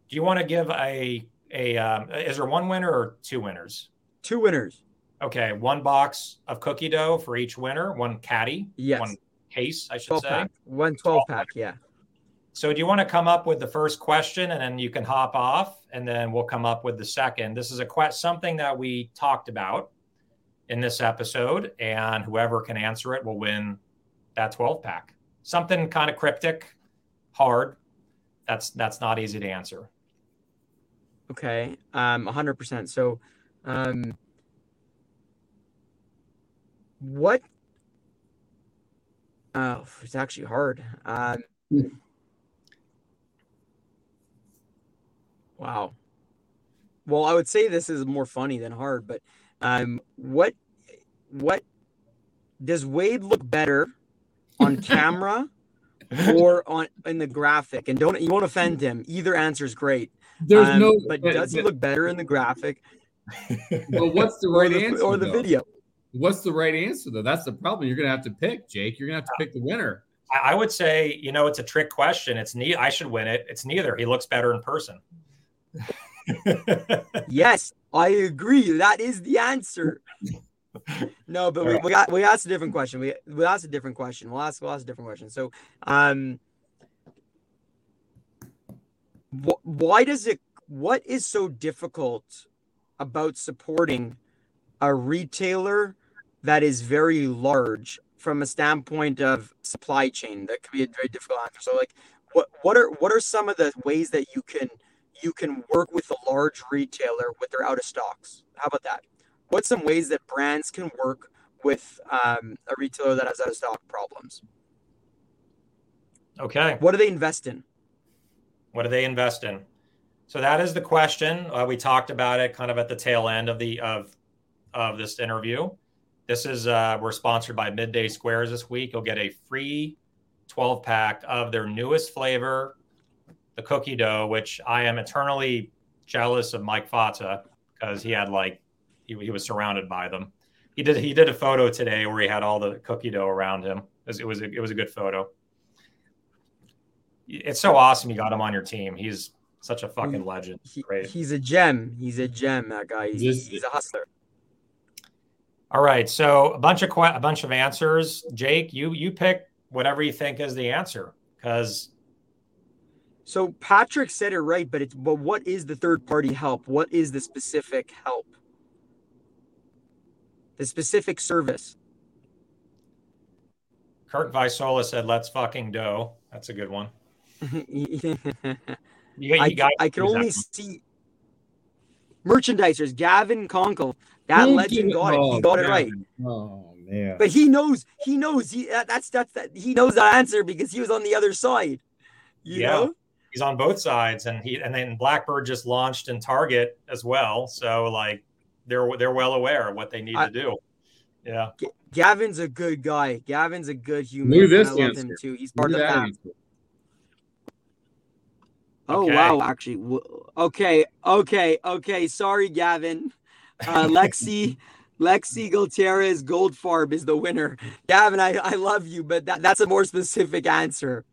do you want to give a a? Um, is there one winner or two winners? Two winners. Okay, one box of cookie dough for each winner. One caddy. Yes. One case, I should say. Pack. One twelve pack. Yeah. So do you want to come up with the first question and then you can hop off and then we'll come up with the second. This is a quest, something that we talked about in this episode, and whoever can answer it will win that twelve pack. Something kind of cryptic, hard. That's that's not easy to answer. Okay, um, one hundred percent. So um, what? Uh, it's actually hard. Uh, Wow. Well, I would say this is more funny than hard, but um, what what does Wade look better on camera or on in the graphic? And don't you won't offend him. Either answer is great. There's um, no, but does he look better in the graphic? Well, what's the right or the, answer or the though? Video? What's the right answer though? That's the problem. You're gonna have to pick, Jake. You're gonna have to pick the winner. I, I would say, you know, it's a trick question. It's ne- I should win it. It's neither. He looks better in person. Yes, I agree. That is the answer. No, but we, we got we asked a different question. We we asked a different question. We'll ask we'll ask a different question. So, um, wh- why does it? What is so difficult about supporting a retailer that is very large from a standpoint of supply chain? That could be a very difficult answer. So, like, what what are what are some of the ways that you can? You can work with a large retailer with their out of stocks? How about that? What's some ways that brands can work with um, a retailer that has out of stock problems? Okay. What do they invest in? What do they invest in? So that is the question. Uh, we talked about it kind of at the tail end of the of of this interview. This is uh, we're sponsored by Midday Squares this week. You'll get a free twelve pack of their newest flavor, the cookie dough, which I am eternally jealous of Mike Fata because he had like he, he was surrounded by them. He did he did a photo today where he had all the cookie dough around him. It was it was a, it was a good photo. It's so awesome you got him on your team. He's such a fucking legend. He, Great. He's a gem. He's a gem. That guy. He's, he's, he's a hustler. All right. So a bunch of que- a bunch of answers. Jake, you you pick whatever you think is the answer because. So Patrick said it right, but it's but what is the third party help? What is the specific help? The specific service. Kirk Visola said, "Let's fucking dough." That's a good one. you, you I, guys, I can only see merchandisers, Gavin Conkle. That Thank legend you. got oh, it. He got man. it right. Oh man! But he knows. He knows. He that, that's that's that. He knows the answer because he was on the other side. You yeah, know? He's on both sides, and he and then Blackbird just launched in Target as well. So like, they're they're well aware of what they need I, to do. Yeah. G- Gavin's a good guy. Gavin's a good human. Knew this I love answer. him too. He's part Knew of that. that. Oh, okay. Wow. Actually. Okay. Okay. Okay. Sorry, Gavin. Uh, Lexi, Lexi Gutierrez Goldfarb is the winner. Gavin, I, I love you, but that, that's a more specific answer.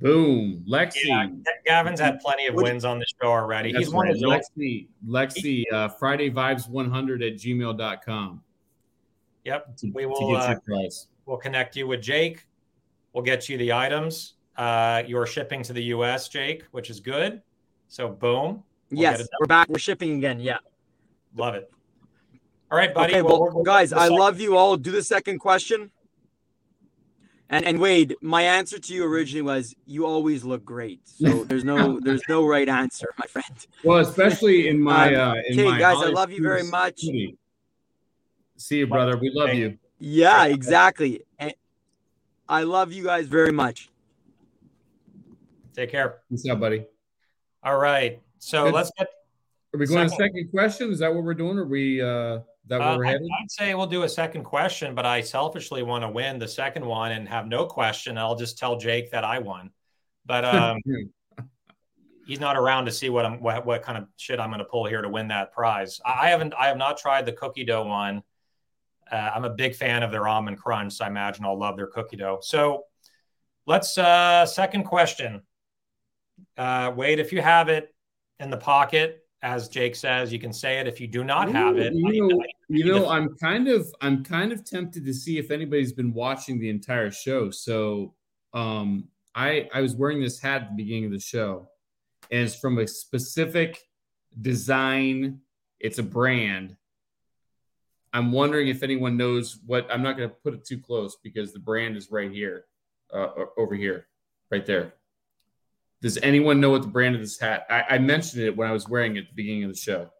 Boom. Lexi. Yeah, Gavin's had plenty of Would wins you, on the show already. He's one of Lexi, Lexi, uh, Friday Vibes one hundred at gmail dot com. Yep. To, we will, uh, we'll connect you with Jake. We'll get you the items. Uh, you're shipping to the U S, Jake, which is good. So boom. We'll yes, we're back. We're shipping again. Yeah. Love it. All right, buddy. Okay, well, well, guys, I second. love you all. Do the second question. And and Wade, my answer to you originally was you always look great. So there's no there's no right answer, my friend. Well, especially in my um, uh in okay, my guys, I love you very much. City. See you, brother. We love you. Yeah, exactly. And I love you guys very much. Take care. Peace out, buddy. All right. So Good. let's get Are we going second. to second question? Is that what we're doing? Are we uh that uh, where we're headed? I'd say we'll do a second question, but I selfishly want to win the second one and have no question. I'll just tell Jake that I won, but um, he's not around to see what I'm what, what kind of shit I'm going to pull here to win that prize. I haven't I have not tried the cookie dough one. Uh, I'm a big fan of their almond crunch, so I imagine I'll love their cookie dough. So let's uh, second question. Uh, Wade, if you have it in the pocket. As Jake says, you can say it if you do not have it. You know, you know, I'm kind of I'm kind of tempted to see if anybody's been watching the entire show. So um, I I was wearing this hat at the beginning of the show, and it's from a specific design. It's a brand. I'm wondering if anyone knows what. I'm not going to put it too close because the brand is right here, uh, over here, right there. Does anyone know what the brand of this hat? I, I mentioned it when I was wearing it at the beginning of the show.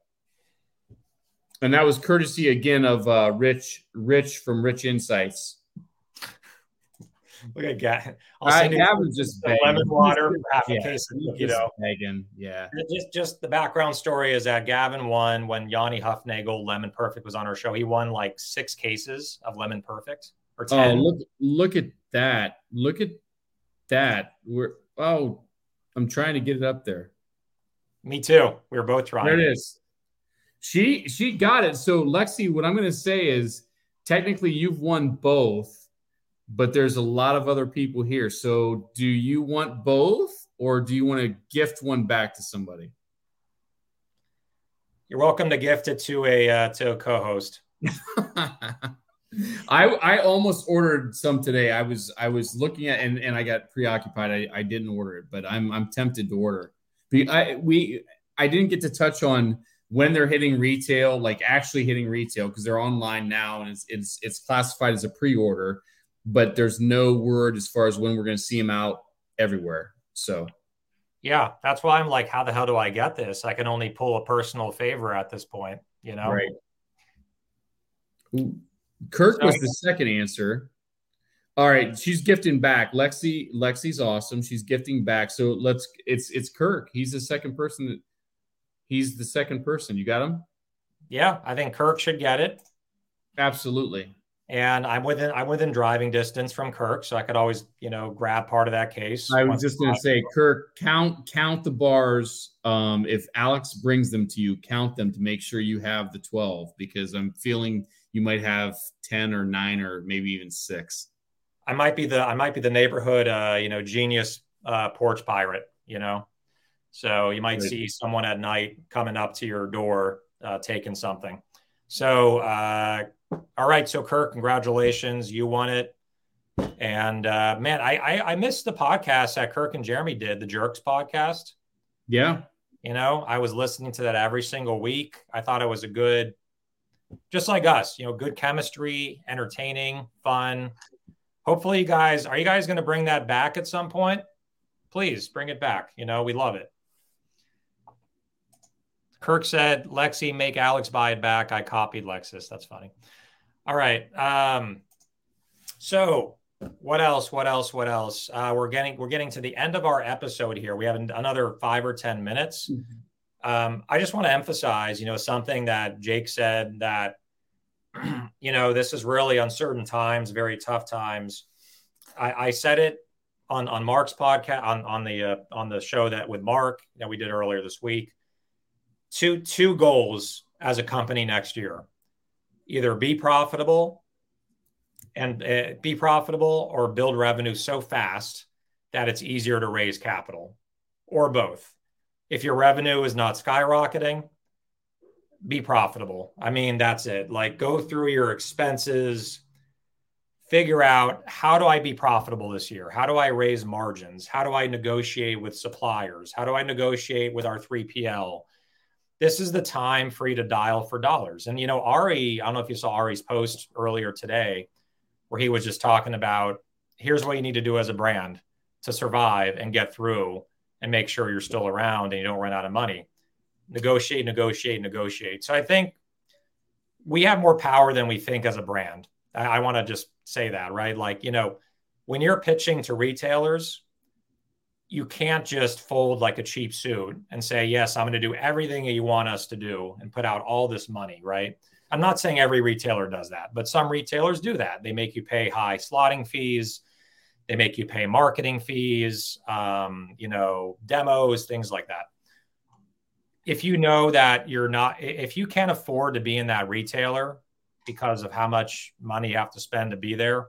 And that was courtesy, again, of uh, Rich Rich from Rich Insights. Look at Gavin. I was just the lemon water for half yeah, a case of cookie dough. Yeah. Just, just the background story is that Gavin won when Yanni Huffnagel, Lemon Perfect, was on our show. He won like six cases of Lemon Perfect. Or ten. Oh, look, look at that. Look at that. We're Oh, I'm trying to get it up there. Me too. We were both trying. There it is. She she got it. So, Lexi, what I'm going to say is technically you've won both, but there's a lot of other people here. So, do you want both or do you want to gift one back to somebody? You're welcome to gift it to a uh, to a co-host. I I almost ordered some today. I was I was looking at and, and I got preoccupied. I, I didn't order it, but I'm I'm tempted to order. I we I didn't get to touch on when they're hitting retail, like actually hitting retail, because they're online now and it's it's it's classified as a pre-order, but there's no word as far as when we're going to see them out everywhere. So yeah, that's why I'm like, how the hell do I get this? I can only pull a personal favor at this point, you know. Right. Ooh. Kirk was the second answer. All right, she's gifting back. Lexi, Lexi's awesome. She's gifting back. So let's. It's it's Kirk. He's the second person that. He's the second person. You got him? Yeah, I think Kirk should get it. Absolutely. And I'm within I'm within driving distance from Kirk, so I could always you know grab part of that case. I was just going to say, Kirk, count count the bars. Um, if Alex brings them to you, count them to make sure you have the twelve, because I'm feeling you might have ten or nine or maybe even six. I might be the I might be the neighborhood, uh, you know, genius uh, porch pirate, you know. So you might see someone at night coming up to your door, uh, taking something. So, uh, all right. So Kirk, congratulations. You won it. And uh, man, I, I, I missed the podcast that Kirk and Jeremy did, the Jerks podcast. Yeah. You know, I was listening to that every single week. I thought it was a good, just like us, you know, good chemistry, entertaining, fun. Hopefully you guys, are you guys going to bring that back at some point? Please bring it back. You know, we love it. Kirk said, Lexi, make Alex buy it back. I copied Lexus. That's funny. All right. Um, so what else? What else? What else? Uh, we're getting, we're getting to the end of our episode here. We have another five or ten minutes. Mm-hmm. Um, I just want to emphasize, you know, something that Jake said that, you know, this is really uncertain times, very tough times. I, I said it on, on Mark's podcast, on, on the, uh, on the show that with Mark that we did earlier this week, two, two goals as a company next year, either be profitable and uh, be profitable or build revenue so fast that it's easier to raise capital, or both. If your revenue is not skyrocketing, be profitable. I mean, that's it. Like, go through your expenses, figure out, how do I be profitable this year? How do I raise margins? How do I negotiate with suppliers? How do I negotiate with our three P L? This is the time for you to dial for dollars. And, you know, Ari, I don't know if you saw Ari's post earlier today where he was just talking about, here's what you need to do as a brand to survive and get through and make sure you're still around and you don't run out of money. Negotiate, negotiate, negotiate. So I think we have more power than we think as a brand. I, I want to just say that, right? Like, you know, when you're pitching to retailers, you can't just fold like a cheap suit and say, yes, I'm going to do everything that you want us to do and put out all this money, right? I'm not saying every retailer does that, but some retailers do that. They make you pay high slotting fees. They make you pay marketing fees, um, you know, demos, things like that. If you know that you're not, if you can't afford to be in that retailer because of how much money you have to spend to be there,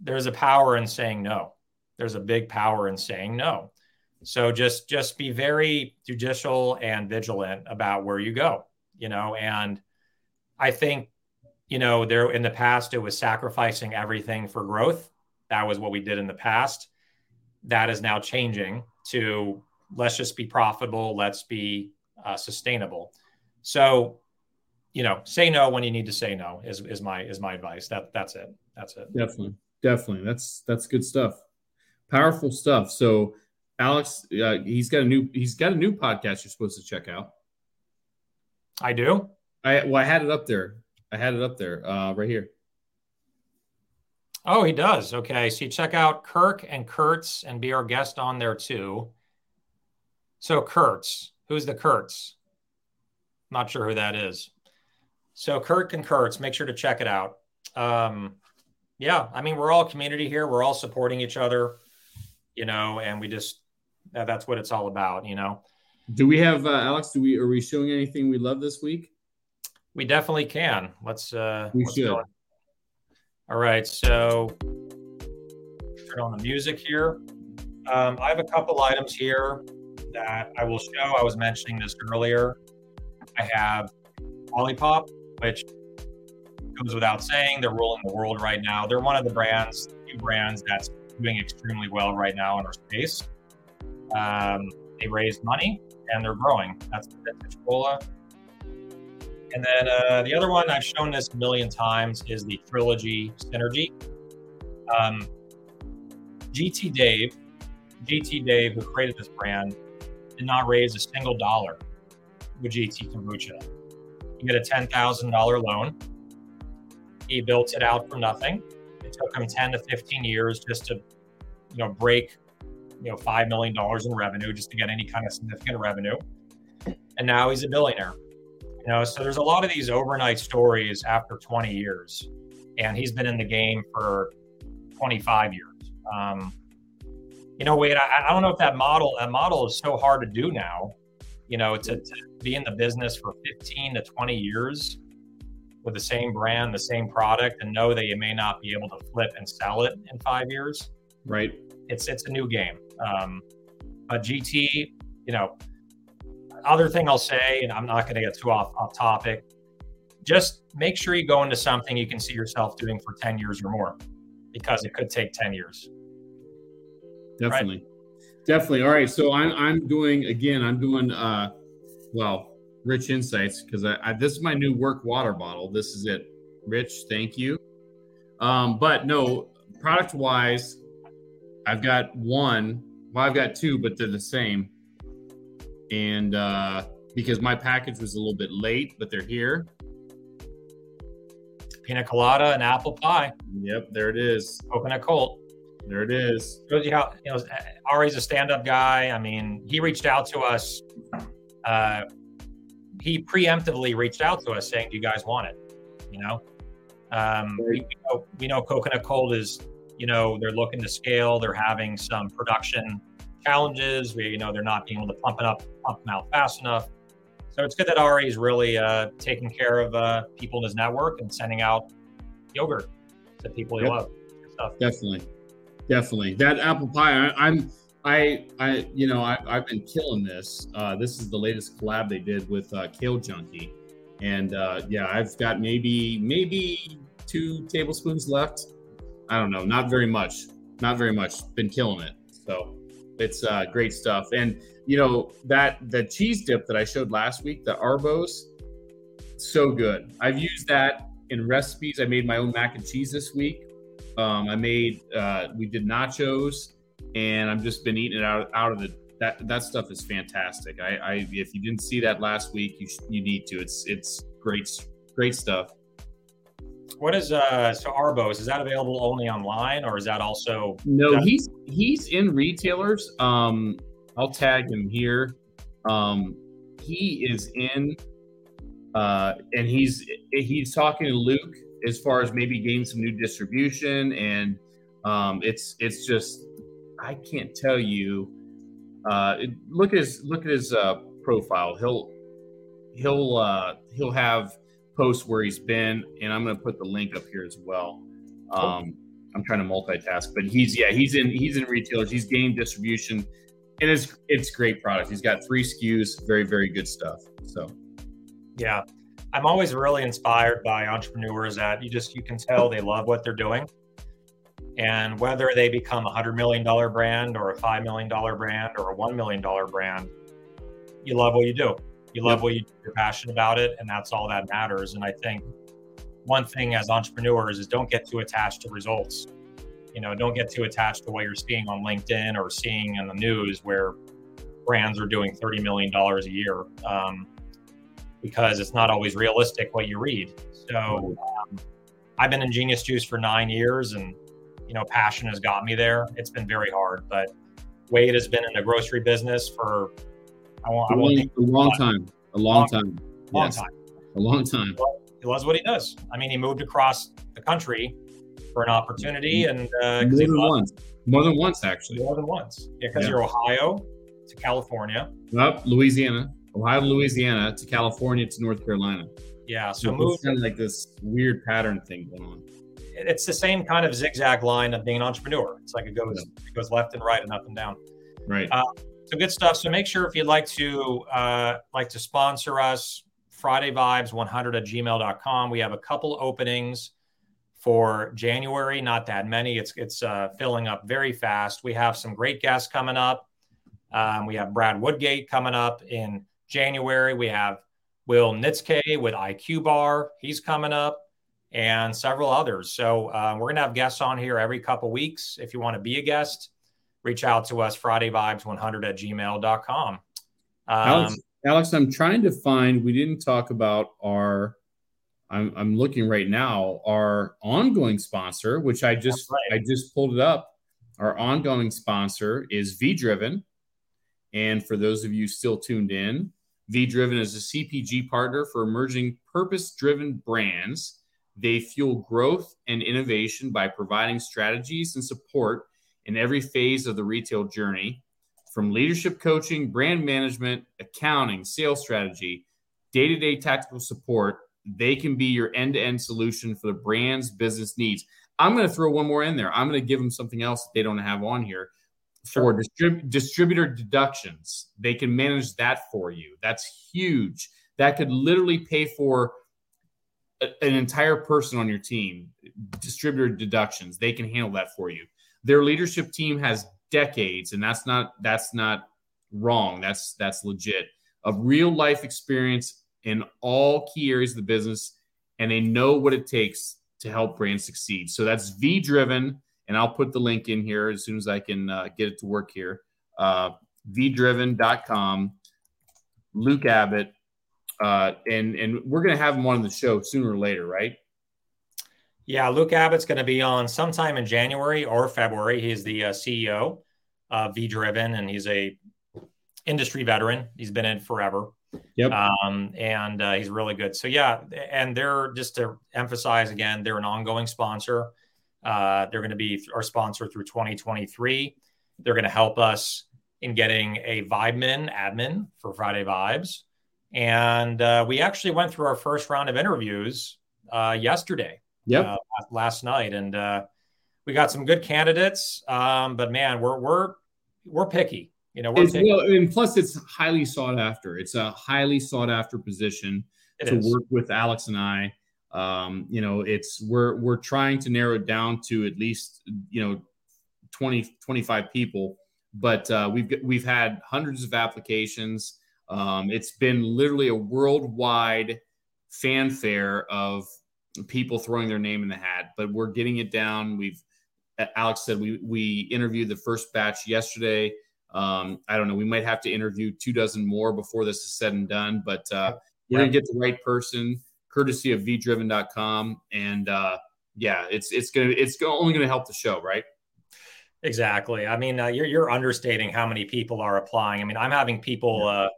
there's a power in saying no. There's a big power in saying no. So just, just be very judicious and vigilant about where you go, you know, and I think, you know, there in the past, it was sacrificing everything for growth. That was what we did in the past. That is now changing to, let's just be profitable. Let's be Uh, sustainable. So, you know, say no when you need to say no is, is my, is my advice. That that's it. That's it. Definitely. Definitely. That's, that's good stuff. Powerful stuff. So Alex, uh, he's got a new, he's got a new podcast you're supposed to check out. I do. I, well, I had it up there. I had it up there, uh, right here. Oh, he does. Okay. So you check out Kirk and Kurtz and be our guest on there too. So Kurtz, who's the Kurtz? Not sure who that is. So Kirk and Kurtz, make sure to check it out. Um, yeah, I mean, we're all community here. We're all supporting each other, you know, and we just, that's what it's all about, you know. Do we have, uh, Alex, do we, are we showing anything we love this week? We definitely can. Let's, uh, we let's should. Go. All right. So turn on the music here. Um, I have a couple items here that I will show. I was mentioning this earlier. I have Olipop, which goes without saying, they're ruling the world right now. They're one of the brands, two brands that's doing extremely well right now in our space. Um, they raised money and they're growing. That's Coca-Cola. And then uh, the other one, I've shown this a million times, is the Trilogy Synergy. Um, G T Dave, G T Dave, who created this brand, did not raise a single dollar with G T Kombucha. He got a ten thousand dollars loan. He built it out from nothing. It took them ten to fifteen years just to, you know, break, you know, five million dollars in revenue, just to get any kind of significant revenue. And now he's a billionaire, you know? So there's a lot of these overnight stories after twenty years, and he's been in the game for twenty-five years. Um, you know, Wade, I, I don't know if that model, that model is so hard to do now, you know, to, to be in the business for fifteen to twenty years with the same brand, the same product, and know that you may not be able to flip and sell it in five years. Right. It's, it's a new game. Um, but G T, you know, other thing I'll say, and I'm not going to get too off, off topic, just make sure you go into something you can see yourself doing for ten years or more, because it could take ten years. Definitely. Right? Definitely. All right. So I'm, I'm doing, again, I'm doing, uh, well, Rich Insights, because I, I, this is my new work water bottle. This is it. Rich, thank you. Um, but no, product wise, I've got one, well, I've got two, but they're the same. And uh, because my package was a little bit late, but they're here. Pina colada and apple pie. Yep, there it is. Coconut cold. There it is. Shows you how, you know, Ari's a stand-up guy. I mean, he reached out to us. Uh, he preemptively reached out to us saying, do you guys want it? You know, um, we, we know, we know coconut cold is, you know, they're looking to scale. They're having some production challenges. We, you know, they're not being able to pump it up, pump them out fast enough. So it's good that Ari's really uh, taking care of uh, people in his network and sending out yogurt to people he yep. loves. Stuff. Definitely, definitely. That apple pie, I, I'm, I, I, you know, I, I've been killing this. Uh, this is the latest collab they did with uh, Kale Junkie, and uh, yeah, I've got maybe, maybe two tablespoons left. I don't know, not very much, not very much. Been killing it, so. It's uh, great stuff. And, you know, that the cheese dip that I showed last week, the Arbos, so good. I've used that in recipes. I made my own mac and cheese this week. Um, I made, uh, we did nachos, and I've just been eating it out, out of the, that that stuff is fantastic. I, I if you didn't see that last week, you sh- you need to. It's it's great, great stuff. What is uh so Arbos, is that available only online, or is that also no that- he's he's in retailers. um I'll tag him here. Um he is in uh and he's he's talking to Luke as far as maybe getting some new distribution, and um it's it's just I can't tell you. uh look at his look at his uh profile. He'll he'll uh he'll have post where he's been, and I'm going to put the link up here as well. Um, I'm trying to multitask, but he's, yeah, he's in, he's in retailers. He's gained distribution, and it's, it's great product. He's got three S K Us, very, very good stuff. So. Yeah. I'm always really inspired by entrepreneurs that you just, you can tell they love what they're doing, and whether they become a hundred million dollar brand or a five million dollar brand or a one million dollar brand, you love what you do. You love what you do, you're passionate about it, and that's all that matters. And I think one thing as entrepreneurs is don't get too attached to results. You know, don't get too attached to what you're seeing on LinkedIn or seeing in the news where brands are doing thirty million dollars a year, um, because it's not always realistic what you read. So um, I've been in Genius Juice for nine years and, you know, passion has got me there. It's been very hard, but Wade has been in the grocery business for I won't, I won't a, long time, a long time, a long yes. time, a long time. He loves what he does. I mean, he moved across the country for an opportunity, and uh, more than once, more than once, actually, more than once. Yeah, because yeah. You're Ohio to California, up Louisiana, Ohio, Louisiana to California to North Carolina. Yeah, so, so moved kind of like this weird pattern thing going on. It's the same kind of zigzag line of being an entrepreneur. It's like it goes, yeah. it goes left and right and up and down. Right. Uh, So good stuff. So make sure if you'd like to uh, like to sponsor us, friday vibes one hundred at gmail dot com. We have a couple openings for January, not that many. It's it's uh, filling up very fast. We have some great guests coming up. Um, we have Brad Woodgate coming up in January. We have Will Nitzke with I Q Bar. He's coming up, and several others. So uh, we're going to have guests on here every couple weeks. If you want to be a guest, reach out to us, friday vibes one hundred at gmail dot com. Um, Alex, Alex, I'm trying to find, we didn't talk about our I'm, I'm looking right now, our ongoing sponsor, which I just right. I just pulled it up. Our ongoing sponsor is V-Driven. And for those of you still tuned in, V-Driven is a C P G partner for emerging purpose-driven brands. They fuel growth and innovation by providing strategies and support in every phase of the retail journey, from leadership coaching, brand management, accounting, sales strategy, day-to-day tactical support. They can be your end-to-end solution for the brand's business needs. I'm going to throw one more in there. I'm going to give them something else that they don't have on here. Sure. For distrib- distributor deductions, they can manage that for you. That's huge. That could literally pay for a, an entire person on your team. Distributor deductions, they can handle that for you. Their leadership team has decades, and that's not that's not wrong. That's that's legit. Of real life experience in all key areas of the business, and they know what it takes to help brands succeed. So that's V-Driven, and I'll put the link in here as soon as I can uh, get it to work here. Uh, V driven dot com, Luke Abbott, uh, and and we're going to have him on the show sooner or later, right? Yeah, Luke Abbott's going to be on sometime in January or February. He's the uh, C E O of V-Driven, and he's a industry veteran. He's been in forever. Yep. Um, and uh, he's really good. So, yeah, and they're, just to emphasize again, they're an ongoing sponsor. Uh, they're going to be our sponsor through twenty twenty-three. They're going to help us in getting a Vibeman admin for Friday Vibes. And uh, we actually went through our first round of interviews uh, yesterday. Yep. Uh, last night. And uh, we got some good candidates. Um, but man, we're, we're, we're picky. You know, we're picky. Well, and plus it's highly sought after. It's a highly sought after position it to is. work with Alex and I. Um, you know, it's, we're, we're trying to narrow it down to at least, you know, twenty, twenty-five people, but uh, we've, we've had hundreds of applications. Um, it's been literally a worldwide fanfare of people throwing their name in the hat, but we're getting it down. We've, Alex said we we interviewed the first batch yesterday. Um, I don't know. We might have to interview two dozen more before this is said and done, but uh, we're yeah. going to get the right person, courtesy of V driven dot com. And uh, yeah, it's it's going to it's only going to help the show, right? Exactly. I mean, uh, you're you're understating how many people are applying. I mean, I'm having people uh,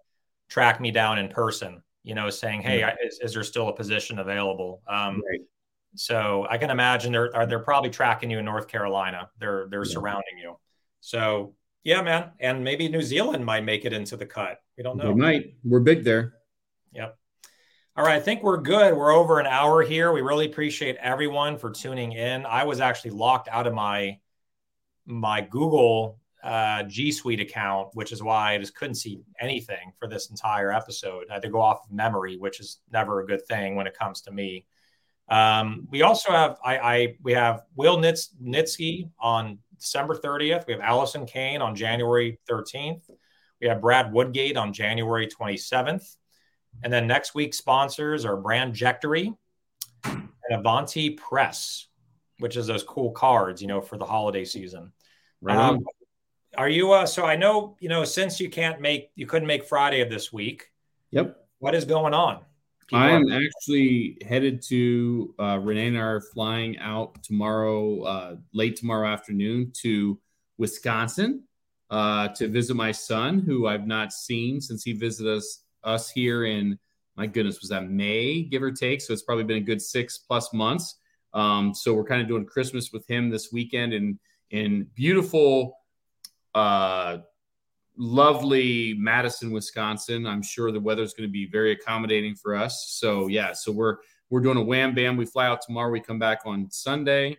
track me down in person, you know, saying, hey, I, is, is there still a position available? Um, right. So I can imagine they're, are, they're probably tracking you in North Carolina. They're, they're yeah. surrounding you. So yeah, man. And maybe New Zealand might make it into the cut. We don't know. They might. We're big there. Yep. All right. I think we're good. We're over an hour here. We really appreciate everyone for tuning in. I was actually locked out of my, my Google uh, G Suite account, which is why I just couldn't see anything for this entire episode. I had to go off of memory, which is never a good thing when it comes to me. Um, we also have, I, I, we have Will Nitz, Nitsky on December thirtieth. We have Allison Kane on January thirteenth. We have Brad Woodgate on January twenty-seventh. And then next week's sponsors are Brandjectory and Avante Press, which is those cool cards, you know, for the holiday season. Right on. Um, Are you, uh, so I know, you know, since you can't make, you couldn't make Friday of this week. Yep. What is going on? I am actually headed to, uh, Renee and I are flying out tomorrow, uh, late tomorrow afternoon to Wisconsin, uh, to visit my son, who I've not seen since he visited us, us here in, my goodness, was that May, give or take. So it's probably been a good six plus months. Um, so we're kind of doing Christmas with him this weekend and in beautiful, Uh, lovely Madison, Wisconsin. I'm sure the weather is going to be very accommodating for us. So yeah, so we're we're doing a wham bam. We fly out tomorrow. We come back on Sunday,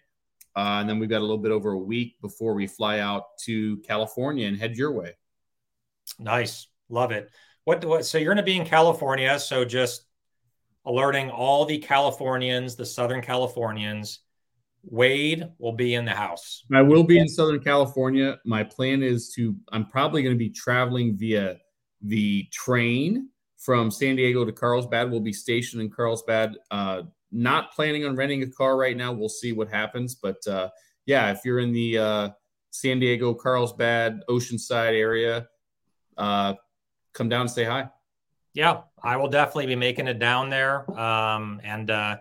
uh, and then we've got a little bit over a week before we fly out to California and head your way. Nice, love it. What, what so you're going to be in California? So just alerting all the Californians, the Southern Californians. Wade will be in the house. I will be in Southern California. My plan is to, I'm probably going to be traveling via the train from San Diego to Carlsbad. We'll be stationed in Carlsbad. Uh, not planning on renting a car right now. We'll see what happens. But uh, yeah, if you're in the uh, San Diego, Carlsbad, Oceanside area, uh, come down and say hi. Yeah, I will definitely be making it down there. Um, and uh,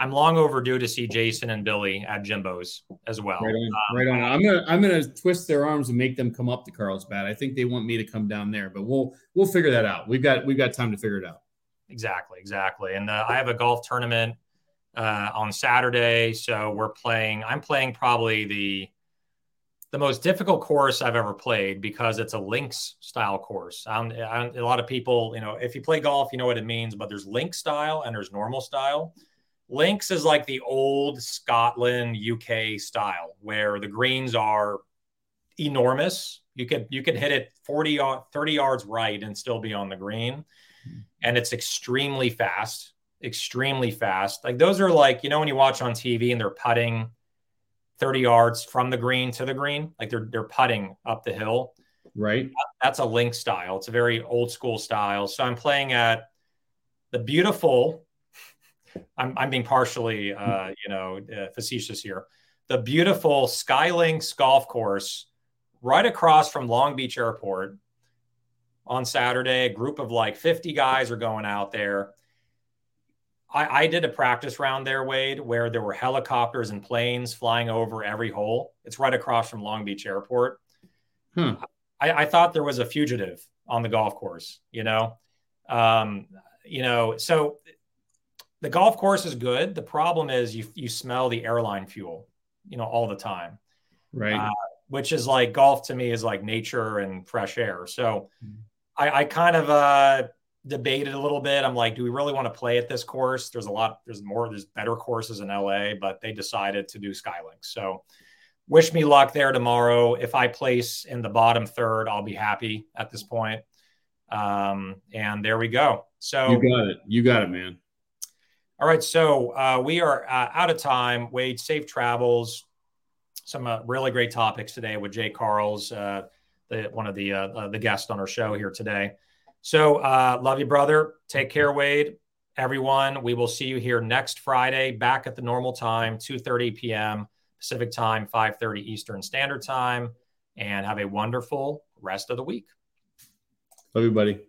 I'm long overdue to see Jason and Billy at Jimbo's as well. Right on. Um, right on. I'm gonna I'm gonna twist their arms and make them come up to Carlsbad. I think they want me to come down there, but we'll we'll figure that out. We've got we've got time to figure it out. Exactly, exactly. And uh, I have a golf tournament uh, on Saturday, so we're playing. I'm playing probably the the most difficult course I've ever played because it's a links style course. I'm, I'm, a lot of people, you know, if you play golf, you know what it means, but there's links style and there's normal style. Links is like the old Scotland, U K style where the greens are enormous. You could, you could hit it forty, thirty yards right and still be on the green. And it's extremely fast, extremely fast. Like those are like, you know, when you watch on T V and they're putting thirty yards from the green to the green, like they're they're putting up the hill. Right. That's a link style. It's a very old school style. So I'm playing at the beautiful, I'm I'm being partially, uh, you know, uh, facetious here. The beautiful Skylinks golf course right across from Long Beach Airport on Saturday. A group of like fifty guys are going out there. I, I did a practice round there, Wade, where there were helicopters and planes flying over every hole. It's right across from Long Beach Airport. Hmm. I, I thought there was a fugitive on the golf course, you know? Um, you know, so the golf course is good. The problem is you, you smell the airline fuel, you know, all the time. Right. Uh, which is like golf to me is like nature and fresh air. So hmm. I, I kind of, uh, debated a little bit. I'm like, do we really want to play at this course? There's a lot, there's more, there's better courses in L A, but they decided to do Skylinks. So wish me luck there tomorrow. If I place in the bottom third, I'll be happy at this point. Um, and there we go. So you got it. You got it, man. All right. So uh, we are uh, out of time. Wade, safe travels. Some uh, really great topics today with Jake Karls, uh, the, one of the, uh, uh, the guests on our show here today. So uh, love you, brother. Take care, Wade. Everyone, we will see you here next Friday, back at the normal time, two thirty p.m. Pacific time, five thirty Eastern Standard Time. And have a wonderful rest of the week. Love you, buddy.